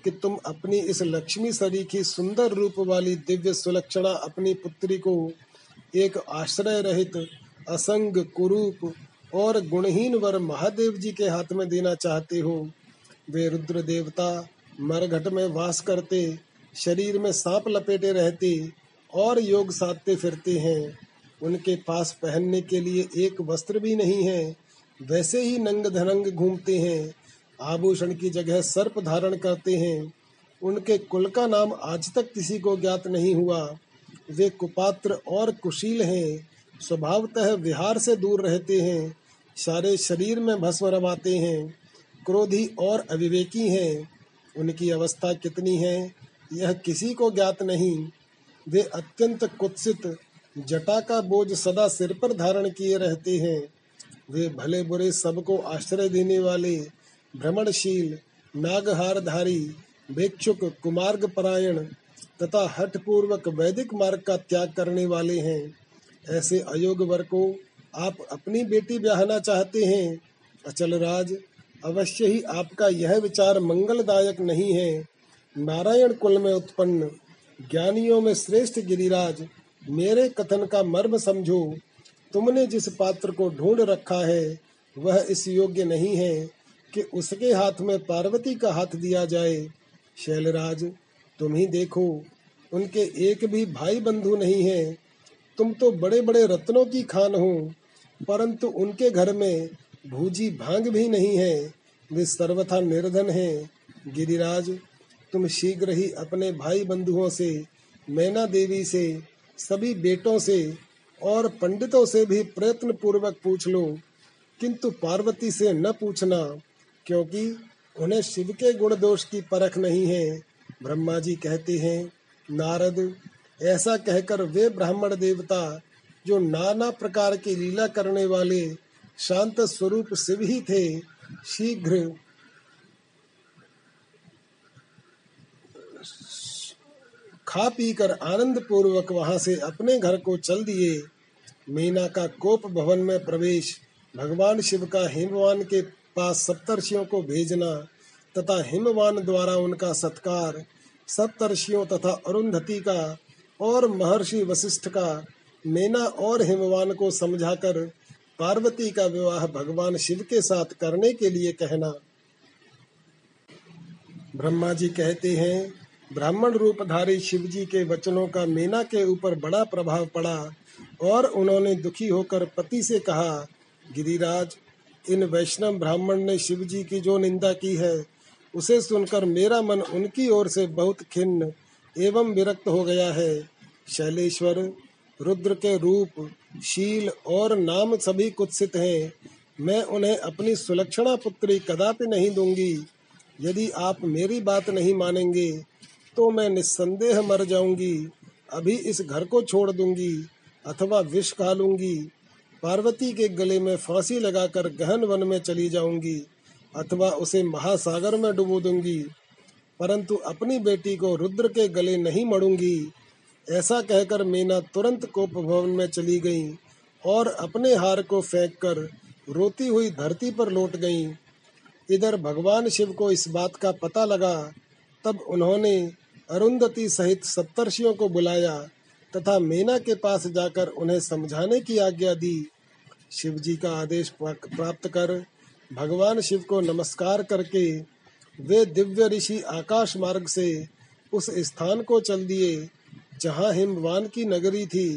कि तुम अपनी इस लक्ष्मी सरीखी सुंदर रूप वाली दिव्य सुलक्षणा अपनी पुत्री को एक आश्रय रहित असंग कुरूप और गुणहीन वर महादेव जी के हाथ में देना चाहते हो। वे रुद्र देवता मरघट में वास करते, शरीर में सांप लपेटे रहते और योग साधते फिरते हैं। उनके पास पहनने के लिए एक वस्त्र भी नहीं है, वैसे ही नंग धनंग घूमते हैं, आभूषण की जगह सर्प धारण करते हैं। उनके कुल का नाम आज तक किसी को ज्ञात नहीं हुआ। वे कुपात्र और कुशील हैं, स्वभावतः विहार से दूर रहते हैं, सारे शरीर में भस्म रमाते हैं, क्रोधी और अविवेकी हैं। उनकी अवस्था कितनी है यह किसी को ज्ञात नहीं। वे अत्यंत कुत्सित, जटा का बोझ सदा सिर पर धारण किए रहते हैं। वे भले बुरे सबको आश्रय देने वाले, भ्रमणशील, नागहारधारी, भिक्षुक, कुमार्ग परायण तथा हठपूर्वक वैदिक मार्ग का त्याग करने वाले हैं। ऐसे अयोग वर को आप अपनी बेटी ब्याहना चाहते हैं। अचलराज, अवश्य ही आपका यह विचार मंगलदायक नहीं है। नारायण कुल में उत्पन्न, ज्ञानियों में श्रेष्ठ गिरिराज, मेरे कथन का मर्म समझो। तुमने जिस पात्र को ढूंढ रखा है वह इस योग्य नहीं है कि उसके हाथ में पार्वती का हाथ दिया जाए। शैलराज, तुम ही देखो, उनके एक भी भाई बंधु नहीं है। तुम तो बड़े बड़े रत्नों की खान हो, परंतु उनके घर में भूजी भांग भी नहीं है। वे सर्वथा निर्धन हैं। गिरिराज, तुम शीघ्र ही अपने भाई बंधुओं से, मैना देवी से, सभी बेटों से और पंडितों से भी प्रयत्न पूर्वक पूछ लो, किंतु पार्वती से न पूछना, क्योंकि उन्हें शिव के गुण दोष की परख नहीं है। ब्रह्मा जी कहते हैं, नारद, ऐसा कहकर वे ब्राह्मण देवता जो नाना प्रकार की लीला करने वाले शांत स्वरूप शिव ही थे, शीघ्र खा पी कर आनंद पूर्वक वहां से अपने घर को चल दिए। मीना का कोप भवन में प्रवेश, भगवान शिव का हिमवान के पास सप्तर्षियों को भेजना तथा हिमवान द्वारा उनका सत्कार, सप्तर्षियों तथा अरुंधति का और महर्षि वशिष्ठ का, मीना और हिमवान को समझाकर पार्वती का विवाह भगवान शिव के साथ करने के लिए कहना। ब्रह्मा जी कहते हैं, ब्राह्मण रूपधारी शिवजी के वचनों का मीना के ऊपर बड़ा प्रभाव पड़ा और उन्होंने दुखी होकर पति से कहा, गिरिराज, इन वैष्णव ब्राह्मण ने शिवजी की जो निंदा की है उसे सुनकर मेरा मन उनकी ओर से बहुत खिन्न एवं विरक्त हो गया है। शैलेश्वर, रुद्र के रूप, शील और नाम सभी कुत्सित हैं। मैं उन्हें अपनी सुलक्षणा पुत्री कदापि नहीं दूंगी। यदि आप मेरी बात नहीं मानेंगे तो मैं निस्संदेह मर जाऊंगी, अभी इस घर को छोड़ दूंगी अथवा विष खा लूंगी, पार्वती के गले में फांसी लगाकर गहन वन में चली जाऊंगी अथवा उसे महासागर में डुबो दूंगी, परंतु अपनी बेटी को रुद्र के गले नहीं मरूंगी। ऐसा कहकर मीना तुरंत कोप भवन में चली गई और अपने हार को फेंककर रोती हुई धरती पर लौट गई। इधर भगवान शिव को इस बात का पता लगा, तब उन्होंने अरुंधति सहित सप्तर्षियों को बुलाया तथा मीना के पास जाकर उन्हें समझाने की आज्ञा दी। शिवजी का आदेश प्राप्त कर भगवान शिव को नमस्कार करके वे दिव्य ऋषि आकाश मार्ग से उस स्थान को चल दिए जहाँ हिमवान की नगरी थी।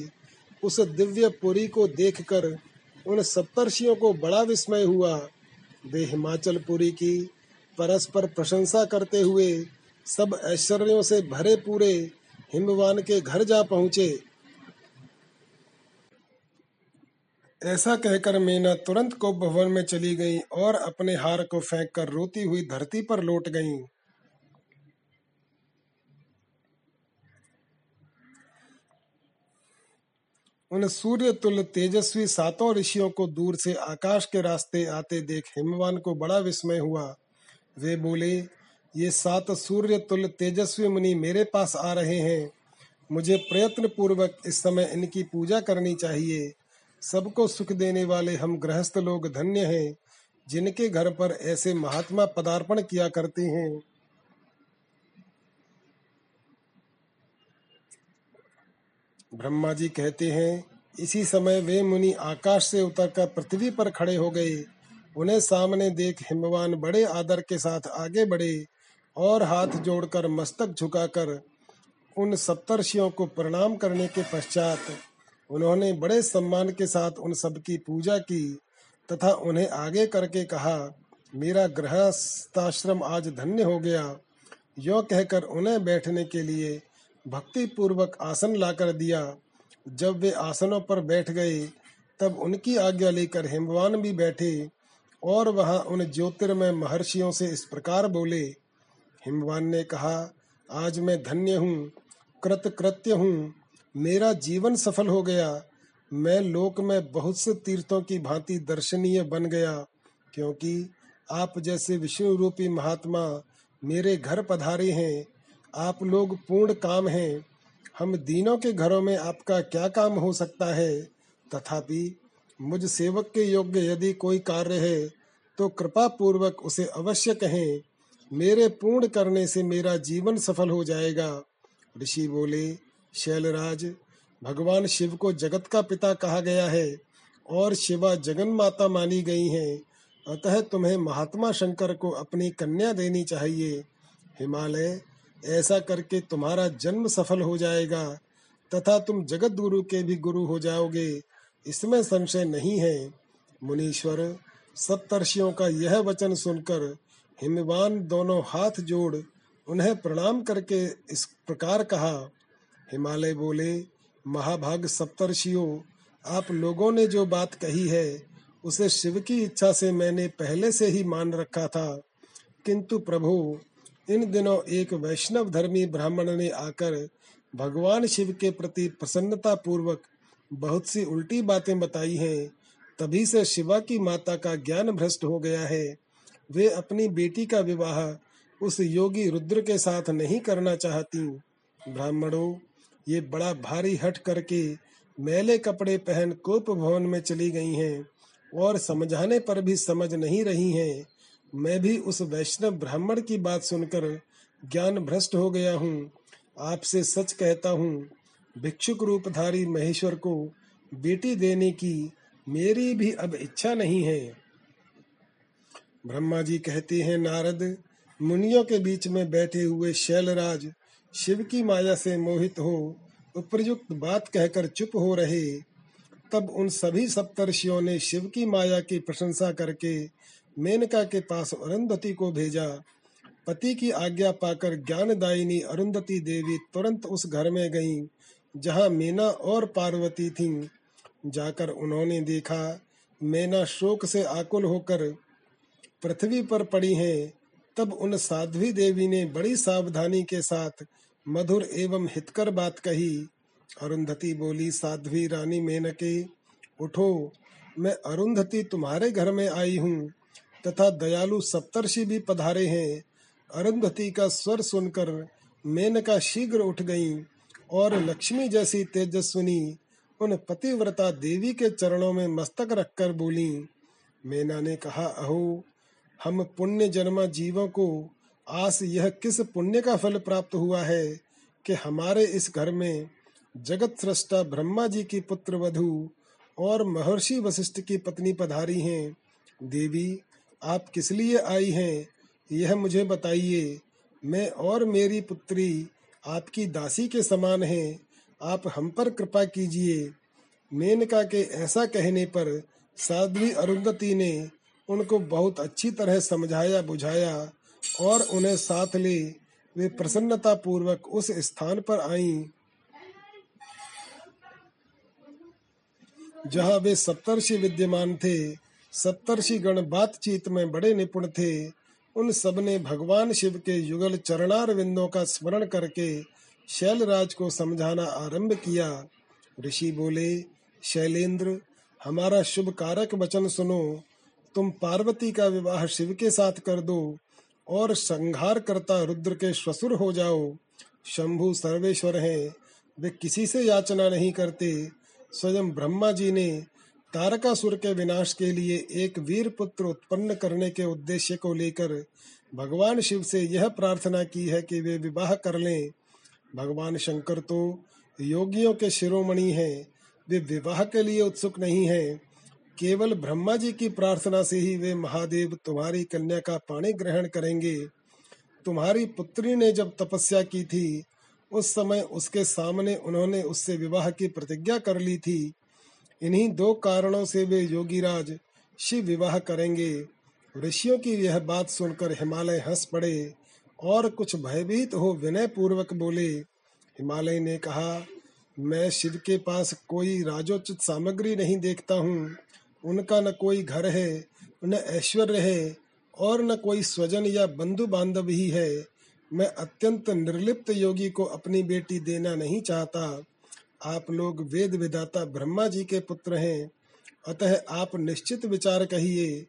उस दिव्य पुरी को देखकर उन सप्तर्षियों को बड़ा विस्मय हुआ। वे हिमाचल पुरी की परस्पर प्रशंसा करते हुए सब ऐश्वर्यों से भरे पूरे हिमवान के घर जा पहुंचे। ऐसा कहकर मीना तुरंत को भवन में चली गई और अपने हार को फेंककर रोती हुई धरती पर लौट गई। उन सूर्य तुल्य तेजस्वी सातों ऋषियों को दूर से आकाश के रास्ते आते देख हिमवान को बड़ा विस्मय हुआ। वे बोले, ये सात सूर्य तुल्य तेजस्वी मुनि मेरे पास आ रहे हैं। मुझे प्रयत्न पूर्वक इस समय इनकी पूजा करनी चाहिए। सबको सुख देने वाले हम गृहस्थ लोग धन्य हैं, जिनके घर पर ऐसे महात्मा पदार्पण किया करते हैं। ब्रह्मा जी कहते हैं, इसी समय वे मुनि आकाश से उतरकर पृथ्वी पर खड़े हो गए। उन्हें सामने देख हिमवान बड़े आदर के साथ आगे बढ़े और हाथ जोड़कर मस्तक झुकाकर उन सप्तर्षियों को प्रणाम करने के पश्चात उन्होंने बड़े सम्मान के साथ उन सबकी पूजा की तथा उन्हें आगे करके कहा, मेरा गृहस्थाश्रम आज धन्य हो गया। यो कहकर उन्हें बैठने के लिए भक्ति पूर्वक आसन लाकर दिया। जब वे आसनों पर बैठ गए तब उनकी आज्ञा लेकर हिमवान भी बैठे और वहां उन ज्योतिर्मय महर्षियों से इस प्रकार बोले। हिमवान ने कहा, आज मैं धन्य हूँ, कृतकृत्य हूँ, मेरा जीवन सफल हो गया। मैं लोक में बहुत से तीर्थों की भांति दर्शनीय बन गया, क्योंकि आप जैसे विष्णु रूपी महात्मा मेरे घर पधारे हैं। आप लोग पूर्ण काम हैं, हम दीनों के घरों में आपका क्या काम हो सकता है। तथापि मुझ सेवक के योग्य यदि कोई कार्य है तो कृपा पूर्वक उसे अवश्य कहें। मेरे पूर्ण करने से मेरा जीवन सफल हो जाएगा। ऋषि बोले, शैलराज, भगवान शिव को जगत का पिता कहा गया है और शिवा जगन माता मानी गई हैं, अतः तुम्हें महात्मा शंकर को अपनी कन्या देनी चाहिए। हिमालय, ऐसा करके तुम्हारा जन्म सफल हो जाएगा तथा तुम जगत गुरु के भी गुरु हो जाओगे, इसमें संशय नहीं है। मुनीश्वर, सप्तर्षियों का यह वचन सुनकर हिमवान दोनों हाथ जोड़ उन्हें प्रणाम करके इस प्रकार कहा। हिमालय बोले, महाभाग सप्तर्षियों, आप लोगों ने जो बात कही है उसे शिव की इच्छा से मैंने पहले से ही मान रखा था, किंतु प्रभु, इन दिनों एक वैष्णव धर्मी ब्राह्मण ने आकर भगवान शिव के प्रति प्रसन्नता पूर्वक बहुत सी उल्टी बातें बताई हैं, तभी से शिवा की माता का ज्ञान भ्रष्ट हो गया है। वे अपनी बेटी का विवाह उस योगी रुद्र के साथ नहीं करना चाहती। ब्राह्मणों, ये बड़ा भारी हट करके मैले कपड़े पहन कोप भवन में चली गई हैं और समझाने पर भी समझ नहीं रही हैं। मैं भी उस वैष्णव ब्राह्मण की बात सुनकर ज्ञान भ्रष्ट हो गया हूँ। आपसे सच कहता हूँ, भिक्षुक रूपधारी महेश्वर को बेटी देने की मेरी भी अब इच्छा नहीं है। ब्रह्मा जी कहते हैं, नारद, मुनियों के बीच में बैठे हुए शैलराज शिव की माया से मोहित हो उपर्युक्त बात कहकर चुप हो रहे। तब उन सभी सप्तर्षियों ने शिव की माया की प्रशंसा करके मेनका के पास अरुंधति को भेजा। पति की आज्ञा पाकर ज्ञानदायिनी अरुंधति देवी तुरंत उस घर में गईं जहां मेना और पार्वती थीं। जाकर उन्होंने देखा मेना शोक से आकुल होकर पृथ्वी पर पड़ी हैं। तब उन साध्वी देवी ने बड़ी सावधानी के साथ मधुर एवं हितकर बात कही। अरुंधति बोली, साध्वी रानी मेनके, उठो, मैं अरुंधति तुम्हारे घर में आई हूँ तथा दयालु सप्तर्षि भी पधारे हैं। अरुंधति का स्वर सुनकर मेनका शीघ्र उठ गईं और लक्ष्मी जैसी तेजस्विनी उन पतिव्रता देवी के चरणों में मस्तक रखकर बोलीं। मेना ने कहा, अहो, हम पुण्य जन्मा जीवों को आज यह किस पुण्य का फल प्राप्त हुआ है कि हमारे इस घर में जगत स्रष्टा ब्रह्मा जी की पुत्र वधु और महर्षि वशिष्ठ की पत्नी पधारी हैं। देवी, आप किस लिए आई हैं यह मुझे बताइए। मैं और मेरी पुत्री आपकी दासी के समान हैं, आप हम पर कृपा कीजिए। मेनका के ऐसा कहने पर साध्वी अरुंधति ने उनको बहुत अच्छी तरह समझाया बुझाया और उन्हें साथ ले वे प्रसन्नता पूर्वक उस स्थान पर आईं जहां वे सप्तर्षि विद्यमान थे। सप्तर्षि गण बातचीत में बड़े निपुण थे। उन सब ने भगवान शिव के युगल चरणारविंदों का स्मरण करके शैलराज को समझाना आरंभ किया। ऋषि बोले, शैलेंद्र, हमारा शुभ कारक वचन सुनो। तुम पार्वती का विवाह शिव के साथ कर दो और संहार करता रुद्र के श्वसुर हो जाओ। शंभु सर्वेश्वर हैं, वे किसी से याचना नहीं करते। स्वयं ब्रह्मा जी ने तारकासुर के विनाश के लिए एक वीर पुत्र उत्पन्न करने के उद्देश्य को लेकर भगवान शिव से यह प्रार्थना की है कि वे विवाह कर लें। भगवान शंकर तो योगियों के शिरोमणि हैं, वे विवाह के लिए उत्सुक नहीं हैं। केवल ब्रह्मा जी की प्रार्थना से ही वे महादेव तुम्हारी कन्या का पाणी ग्रहण करेंगे। तुम्हारी पुत्री ने जब तपस्या की थी उस समय उसके सामने उन्होंने उससे विवाह की प्रतिज्ञा कर ली थी। इन्हीं दो कारणों से वे योगीराज शिव विवाह करेंगे। ऋषियों की यह बात सुनकर हिमालय हंस पड़े और कुछ भयभीत हो विनय पूर्वक बोले। हिमालय ने कहा, मैं शिव के पास कोई राजोचित सामग्री नहीं देखता हूँ। उनका न कोई घर है, न ऐश्वर्य है और न कोई स्वजन या बंधु बांधव ही है। मैं अत्यंत निर्लिप्त योगी को अपनी बेटी देना नहीं चाहता। आप लोग वेद विधाता ब्रह्मा जी के पुत्र हैं, अतः आप निश्चित विचार कहिए।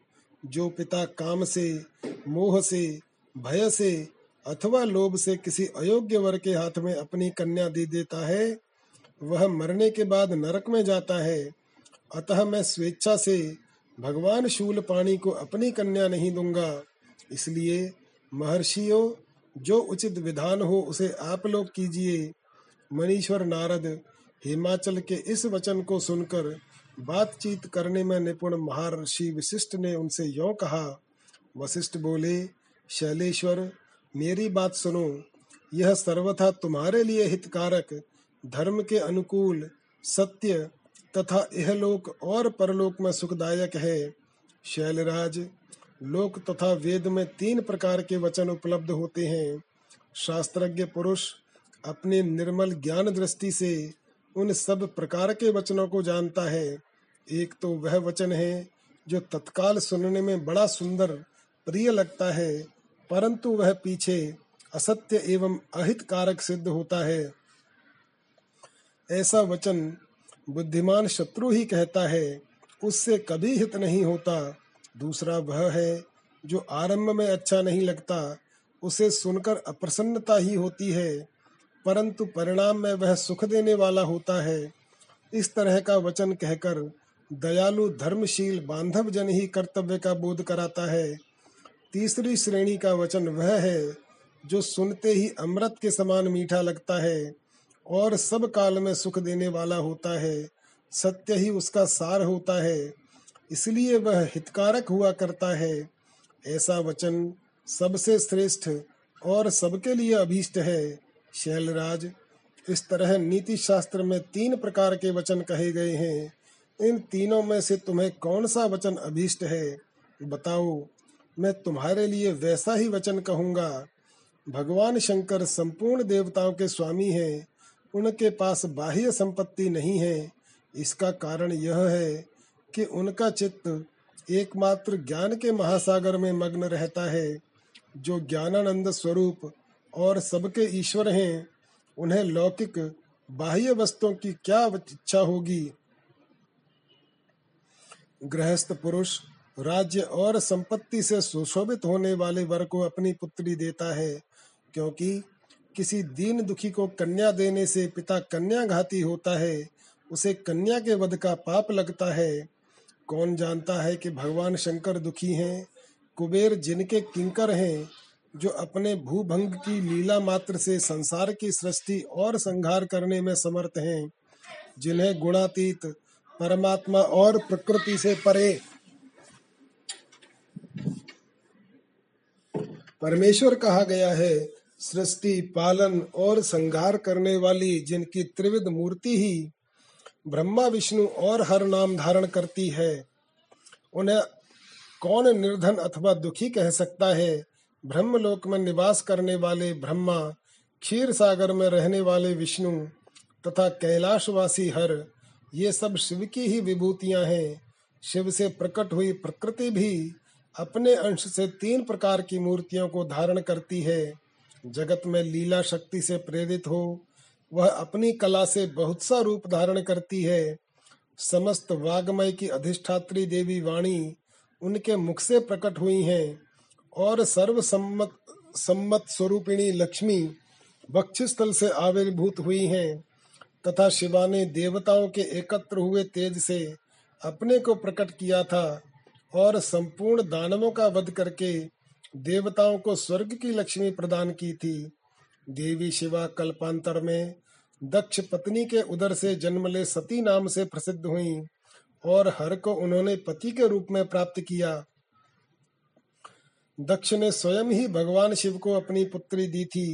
जो पिता काम से, मोह से, भय से अथवा लोभ से किसी अयोग्य वर के हाथ में अपनी कन्या दे देता है वह मरने के बाद नरक में जाता है। अतः मैं स्वेच्छा से भगवान शूल पाणी को अपनी कन्या नहीं दूंगा। इसलिए महर्षियों, जो उचित विधान हो उसे आप लोग कीजिए। मनीश्वर नारद, हिमाचल के इस वचन को सुनकर बातचीत करने में निपुण महर्षि वशिष्ठ ने उनसे यों कहा। वशिष्ठ बोले, शैलेश्वर, मेरी बात सुनो। यह सर्वथा तुम्हारे लिए हितकारक, धर्म के अनुकूल, सत्य तथा इहलोक और परलोक में सुखदायक है। शैलराज, लोक तथा वेद में तीन प्रकार के वचन उपलब्ध होते हैं। शास्त्रज्ञ पुरुष अपने निर्मल ज्ञान दृष्टि से उन सब प्रकार के वचनों को जानता है। एक तो वह वचन है जो तत्काल सुनने में बड़ा सुंदर प्रिय लगता है, परंतु वह पीछे असत्य एवं अहितकारक सिद्ध होता है। ऐसा वचन बुद्धिमान शत्रु ही कहता है, उससे कभी हित नहीं होता। दूसरा वह है जो आरंभ में अच्छा नहीं लगता, उसे सुनकर अप्रसन्नता ही होती है, परंतु परिणाम में वह सुख देने वाला होता है। इस तरह का वचन कहकर दयालु धर्मशील बांधव जन ही कर्तव्य का बोध कराता है। तीसरी श्रेणी का वचन वह है जो सुनते ही अमृत के समान मीठा लगता है और सब काल में सुख देने वाला होता है। सत्य ही उसका सार होता है, इसलिए वह हितकारक हुआ करता है। ऐसा वचन सबसे श्रेष्ठ और सबके लिए अभीष्ट है। शैलराज, इस तरह नीति शास्त्र में तीन प्रकार के वचन कहे गए हैं। इन तीनों में से तुम्हें कौन सा वचन अभीष्ट है, बताओ। मैं तुम्हारे लिए वैसा ही वचन कहूँगा। भगवान शंकर संपूर्ण देवताओं के स्वामी हैं। उनके पास बाह्य संपत्ति नहीं है। इसका कारण यह है कि उनका चित्त एकमात्र ज्ञान के महासागर में मग्न रहता है। जो ज्ञानानंद स्वरूप और सबके ईश्वर हैं, उन्हें लौकिक बाह्य वस्तुओं की क्या इच्छा होगी। गृहस्थ पुरुष राज्य और संपत्ति से सुशोभित होने वाले वर को अपनी पुत्री देता है, क्योंकि किसी दीन दुखी को कन्या देने से पिता कन्याघाती होता है, उसे कन्या के वध का पाप लगता है। कौन जानता है कि भगवान शंकर दुखी हैं। कुबेर जिनके किंकर हैं, जो अपने भूभंग की लीला मात्र से संसार की सृष्टि और संहार करने में समर्थ हैं, जिन्हें गुणातीत परमात्मा और प्रकृति से परे परमेश्वर कहा गया है। सृष्टि, पालन और संहार करने वाली, जिनकी त्रिविध मूर्ति ही ब्रह्मा विष्णु और हर नाम धारण करती है, उन्हें कौन निर्धन अथवा दुखी कह सकता है। ब्रह्मलोक में निवास करने वाले ब्रह्मा, क्षीर सागर में रहने वाले विष्णु तथा कैलाशवासी हर, ये सब शिव की ही विभूतियां हैं। शिव से प्रकट हुई प्रकृति भी अपने अंश से तीन प्रकार की मूर्तियों को धारण करती है। जगत में लीला शक्ति से प्रेरित हो वह अपनी कला से बहुत सा रूप धारण करती है। समस्त वाग्मय की अधिष्ठात्री देवी वाणी उनके मुख से प्रकट हुई हैं और सर्व सम्मत स्वरूपिणी लक्ष्मी वक्षस्थल से आविर्भूत हुई हैं। तथा शिवा ने देवताओं के एकत्र हुए तेज से अपने को प्रकट किया था और संपूर्ण दानवों का वध करके देवताओं को स्वर्ग की लक्ष्मी प्रदान की थी। देवी शिवा कल्पांतर में दक्ष पत्नी के उदर से जन्म ले सती नाम से प्रसिद्ध हुई और हर को उन्होंने पति के रूप में प्राप्त किया। दक्ष ने स्वयं ही भगवान शिव को अपनी पुत्री दी थी।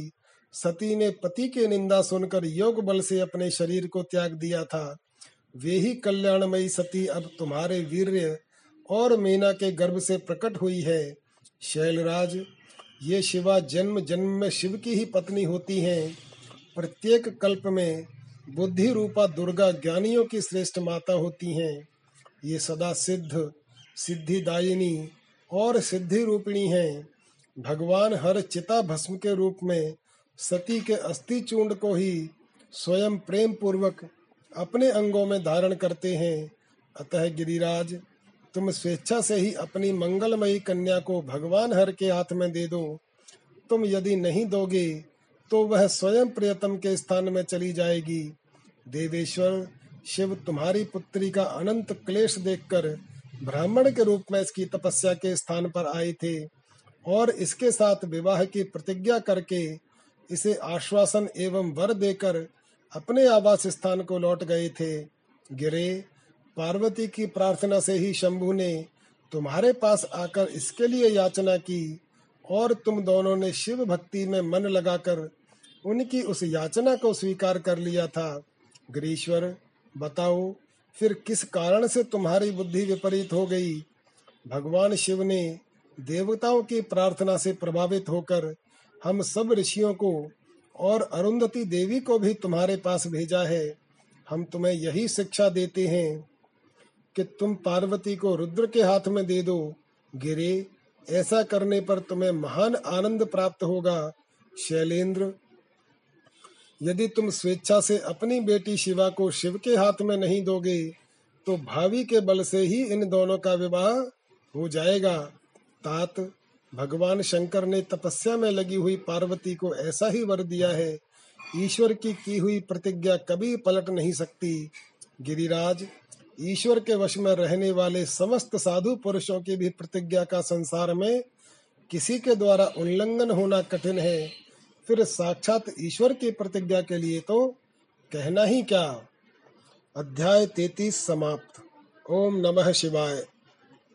सती ने पति के निंदा सुनकर योग बल से अपने शरीर को त्याग दिया था। वे ही कल्याणमयी सती अब तुम्हारे वीर्य और मीना के गर्भ से प्रकट हुई है। शैलराज, ये शिवा जन्म जन्म में शिव की ही पत्नी होती हैं। प्रत्येक कल्प में बुद्धि रूपा दुर्गा ज्ञानियों की श्रेष्ठ माता होती हैं। ये सदा सिद्ध, सिद्धिदायिनी और सिद्धि रूपिणी हैं। भगवान हर चिता भस्म के रूप में सती के अस्थि चूंड को ही स्वयं प्रेम पूर्वक अपने अंगों में धारण करते हैं। अतः गिरिराज, तुम स्वेच्छा से ही अपनी मंगलमयी कन्या को भगवान हर के हाथ में दे दो। तुम यदि नहीं दोगे तो वह स्वयं प्रियतम के स्थान में चली जाएगी। देवेश्वर, शिव तुम्हारी पुत्री का अनंत क्लेश देखकर ब्राह्मण के रूप में इसकी तपस्या के स्थान पर आए थे और इसके साथ विवाह की प्रतिज्ञा करके इसे आश्वासन एवं वर देकर अपने आवास स्थान को लौट गए थे। गिरे, पार्वती की प्रार्थना से ही शंभु ने तुम्हारे पास आकर इसके लिए याचना की और तुम दोनों ने शिव भक्ति में मन लगाकर उनकी उस याचना को स्वीकार कर लिया था। गिरीश्वर, बताओ फिर किस कारण से तुम्हारी बुद्धि विपरीत हो गई? भगवान शिव ने देवताओं की प्रार्थना से प्रभावित होकर हम सब ऋषियों को और अरुंधति देवी को भी तुम्हारे पास भेजा है। हम तुम्हें यही शिक्षा देते हैं कि तुम पार्वती को रुद्र के हाथ में दे दो। गिरे, ऐसा करने पर तुम्हें महान आनंद प्राप्त होगा। शैलेंद्र, यदि तुम स्वेच्छा से अपनी बेटी शिवा को शिव के हाथ में नहीं दोगे तो भावी के बल से ही इन दोनों का विवाह हो जाएगा। तात, भगवान शंकर ने तपस्या में लगी हुई पार्वती को ऐसा ही वर दिया है। ईश्वर की हुई प्रतिज्ञा कभी पलट नहीं सकती। गिरिराज, ईश्वर के वश में रहने वाले समस्त साधु पुरुषों की भी प्रतिज्ञा का संसार में किसी के द्वारा उल्लंघन होना कठिन है, फिर साक्षात ईश्वर की प्रतिज्ञा के लिए तो कहना ही क्या। अध्याय 33 समाप्त। ओम नमः शिवाय।